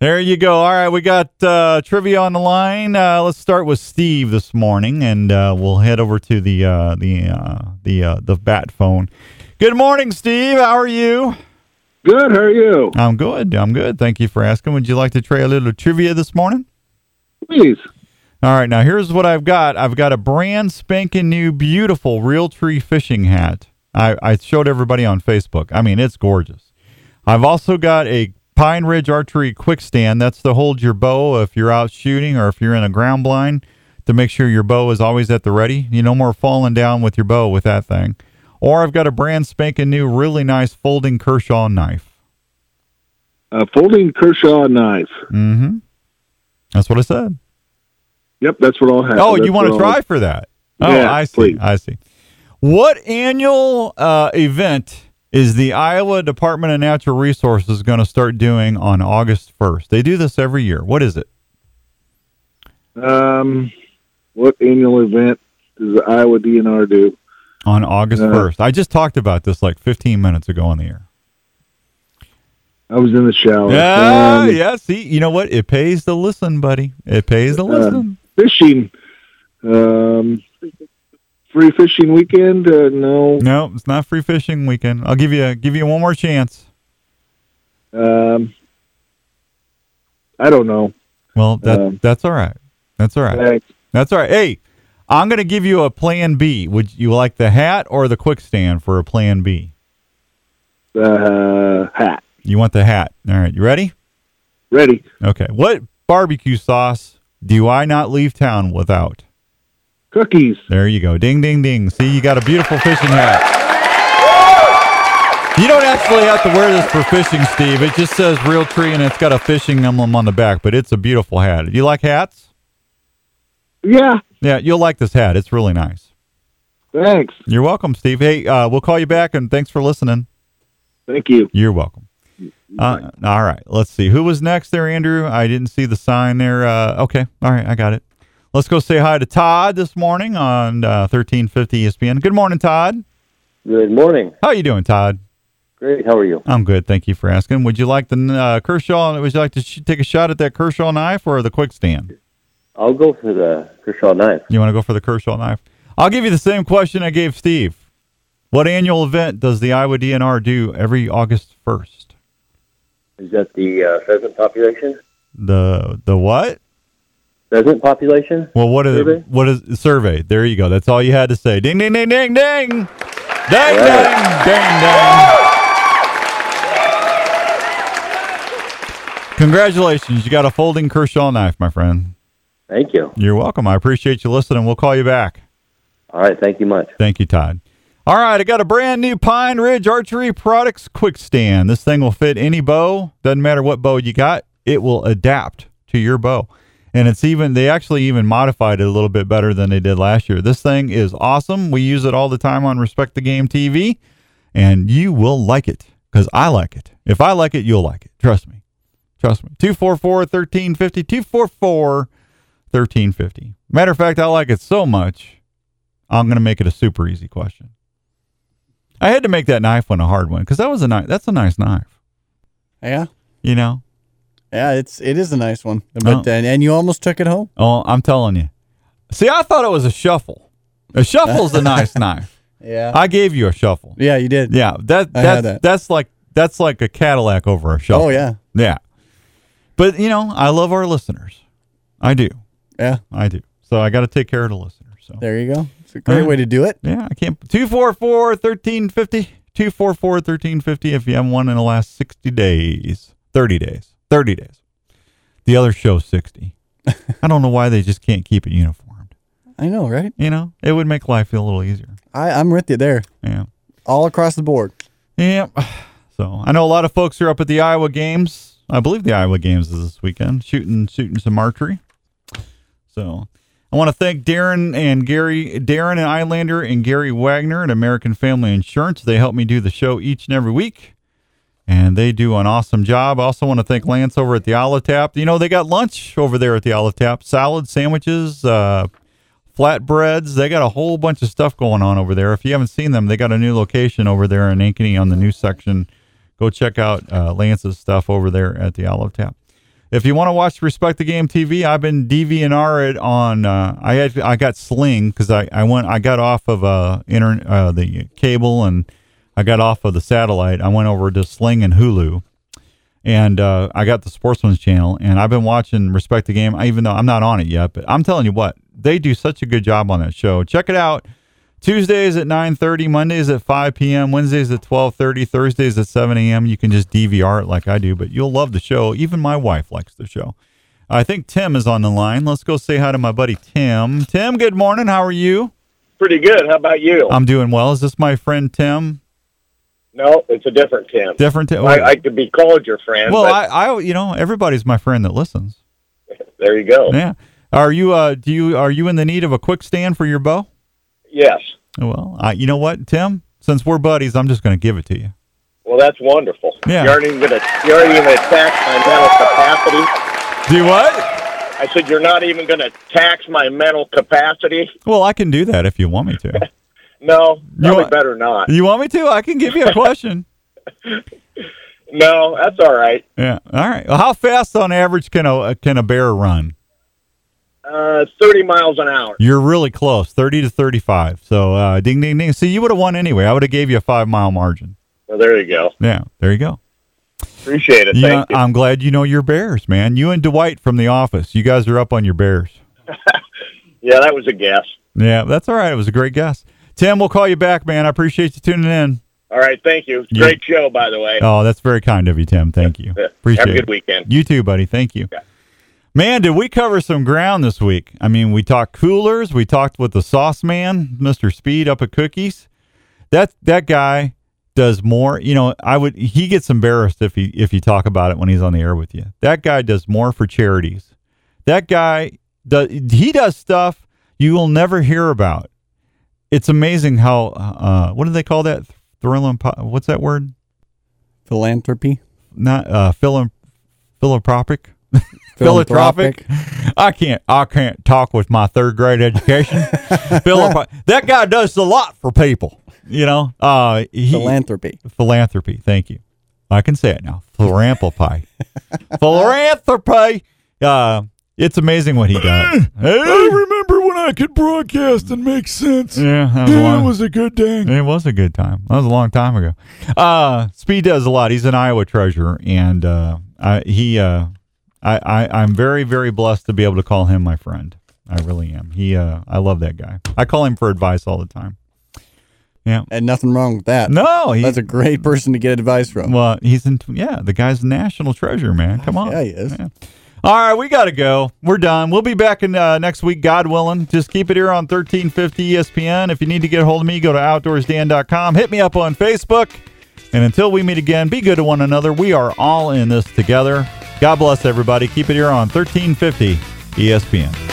There you go. All right, we got trivia on the line. Let's start with Steve this morning, and we'll head over to the bat phone. Good morning, Steve. How are you? Good. How are you? I'm good. Thank you for asking. Would you like to try a little trivia this morning? Please. All right, now here's what I've got. I've got a brand spanking new, beautiful Realtree fishing hat. I showed everybody on Facebook. I mean, it's gorgeous. I've also got a Pine Ridge Archery quick stand. That's to hold your bow if you're out shooting or if you're in a ground blind, to make sure your bow is always at the ready. You no more falling down with your bow with that thing. Or I've got a brand spanking new, really nice folding Kershaw knife. A folding Kershaw knife. Mm-hmm. That's what I said. Yep, that's what I'll have. Oh, you want to try for that? Oh, yeah, I see. Please. I see. What annual event is the Iowa Department of Natural Resources going to start doing on August 1st? They do this every year. What is it? What annual event does the Iowa DNR do? On August 1st. I just talked about this like 15 minutes ago on the air. I was in the shower. Yeah, yeah. See, you know what? It pays to listen, buddy. It pays to listen. Fishing. Free fishing weekend? No, it's not free fishing weekend. I'll give you one more chance. I don't know. Well, that's all right. That's all right. Hey, I'm going to give you a plan B. Would you like the hat or the quick stand for a plan B? Hat. You want the hat. All right. You ready? Ready. Okay. What barbecue sauce do I not leave town without? Cookies. There you go. Ding, ding, ding. See, you got a beautiful fishing hat. You don't actually have to wear this for fishing, Steve. It just says Realtree, and it's got a fishing emblem on the back, but it's a beautiful hat. Do you like hats? Yeah. Yeah, you'll like this hat. It's really nice. Thanks. You're welcome, Steve. Hey, we'll call you back, and thanks for listening. Thank you. You're welcome. All right. Let's see. Who was next there, Andrew? I didn't see the sign there. Okay. All right. I got it. Let's go say hi to Todd this morning on 1350 ESPN. Good morning, Todd. Good morning. How are you doing, Todd? Great. How are you? I'm good. Thank you for asking. Would you like the Kershaw? Would you like to take a shot at that Kershaw knife or the quick stand? I'll go for the Kershaw knife. You want to go for the Kershaw knife? I'll give you the same question I gave Steve. What annual event does the Iowa DNR do every August 1st? Is that the pheasant population? The what? Pheasant population? Well, what is survey? There you go. That's all you had to say. Ding, ding, ding, ding, ding. Ding, right. Ding, ding, ding. Congratulations. You got a folding Kershaw knife, my friend. Thank you. You're welcome. I appreciate you listening. We'll call you back. All right. Thank you much. Thank you, Todd. All right, I got a brand new Pine Ridge Archery Products Quick Stand. This thing will fit any bow. Doesn't matter what bow you got, it will adapt to your bow. And they actually modified it a little bit better than they did last year. This thing is awesome. We use it all the time on Respect the Game TV, and you will like it because I like it. If I like it, you'll like it. Trust me. 244-1350, 244-1350. Matter of fact, I like it so much, I'm going to make it a super easy question. I had to make that knife one a hard one because that's a nice knife. Yeah. Yeah, it is a nice one. But and you almost took it home. Oh, I'm telling you. See, I thought it was a shuffle. A shuffle's a nice knife. Yeah. I gave you a shuffle. Yeah, you did. Yeah. That's like a Cadillac over a shuffle. Oh yeah. Yeah. But I love our listeners. I do. Yeah. I do. So I got to take care of the listener. So there you go. It's a great way to do it. Yeah, I can't. 244-1350. 244-1350 if you haven't won in the last 60 days. 30 days. 30 days. The other show's 60. I don't know why they just can't keep it uniformed. I know, right? You know, it would make life feel a little easier. I'm with you there. Yeah. All across the board. Yeah. So I know a lot of folks are up at the Iowa games. I believe the Iowa games is this weekend. Shooting some archery. So I want to thank Darren and Islander and Gary Wagner at American Family Insurance. They help me do the show each and every week, and they do an awesome job. I also want to thank Lance over at the Olive Tap. You know, they got lunch over there at the Olive Tap. Salad, sandwiches, flatbreads. They got a whole bunch of stuff going on over there. If you haven't seen them, they got a new location over there in Ankeny on the new section. Go check out Lance's stuff over there at the Olive Tap. If you want to watch Respect the Game TV, I've been DVR'd on. I got Sling because I got off of the cable and I got off of the satellite. I went over to Sling and Hulu, and I got the Sportsman's channel. And I've been watching Respect the Game, even though I'm not on it yet. But I'm telling you what, they do such a good job on that show. Check it out. Tuesdays at 9:30, Mondays at 5 p.m., Wednesdays at 12:30, Thursdays at 7 a.m. You can just DVR it like I do, but you'll love the show. Even my wife likes the show. I think Tim is on the line. Let's go say hi to my buddy Tim. Tim, good morning. How are you? Pretty good. How about you? I'm doing well. Is this my friend Tim? No, it's a different Tim. Different Tim. I could be called your friend. Well, I everybody's my friend that listens. There you go. Yeah. Are you in the need of a quick stand for your bow? Yes. Well, you know what, Tim? Since we're buddies, I'm just going to give it to you. Well, that's wonderful. Yeah. You're already going to tax my mental capacity. Do what? I said you're not even going to tax my mental capacity. Well, I can do that if you want me to. No, probably better not. You want me to? I can give you a question. No, that's all right. Yeah. All right. Well, how fast on average can a bear run? 30 miles an hour. You're really close, 30 to 35. So, ding, ding, ding. See, you would have won anyway. I would have gave you a 5-mile margin. Well, there you go. Yeah, there you go. Appreciate it. Thank you. I'm glad you know your bears, man. You and Dwight from The Office. You guys are up on your bears. Yeah, that was a guess. Yeah, that's all right. It was a great guess. Tim, we'll call you back, man. I appreciate you tuning in. All right, thank you. Great show, by the way. Oh, that's very kind of you, Tim. Thank you. Appreciate it. Have a good weekend. You too, buddy. Thank you. Yeah. Man, did we cover some ground this week? I mean, we talked coolers. We talked with the sauce man, Mr. Speed, up at Cookies. That guy does more. You know, he gets embarrassed if you talk about it when he's on the air with you. That guy does more for charities. That guy does stuff you will never hear about. It's amazing how what do they call that? What's that word? Philanthropy. Not philanthropic. Philanthropic. I can't talk with my third grade education. That guy does a lot for people, you know. Philanthropy. Thank you. I can say it now. Philanthropy. It's amazing what he does. I remember when I could broadcast and make sense. Yeah, it was a good day. It was a good time. That was a long time ago. Speed does a lot. He's an Iowa treasurer, and I'm very, very blessed to be able to call him my friend. I really am. I love that guy. I call him for advice all the time. Yeah. And nothing wrong with that. No. That's a great person to get advice from. Well, the guy's national treasure, man. Come on. Yeah, he is. Man. All right, we got to go. We're done. We'll be back in next week, God willing. Just keep it here on 1350 ESPN. If you need to get a hold of me, go to outdoorsdan.com. Hit me up on Facebook. And until we meet again, be good to one another. We are all in this together. God bless everybody. Keep it here on 1350 ESPN.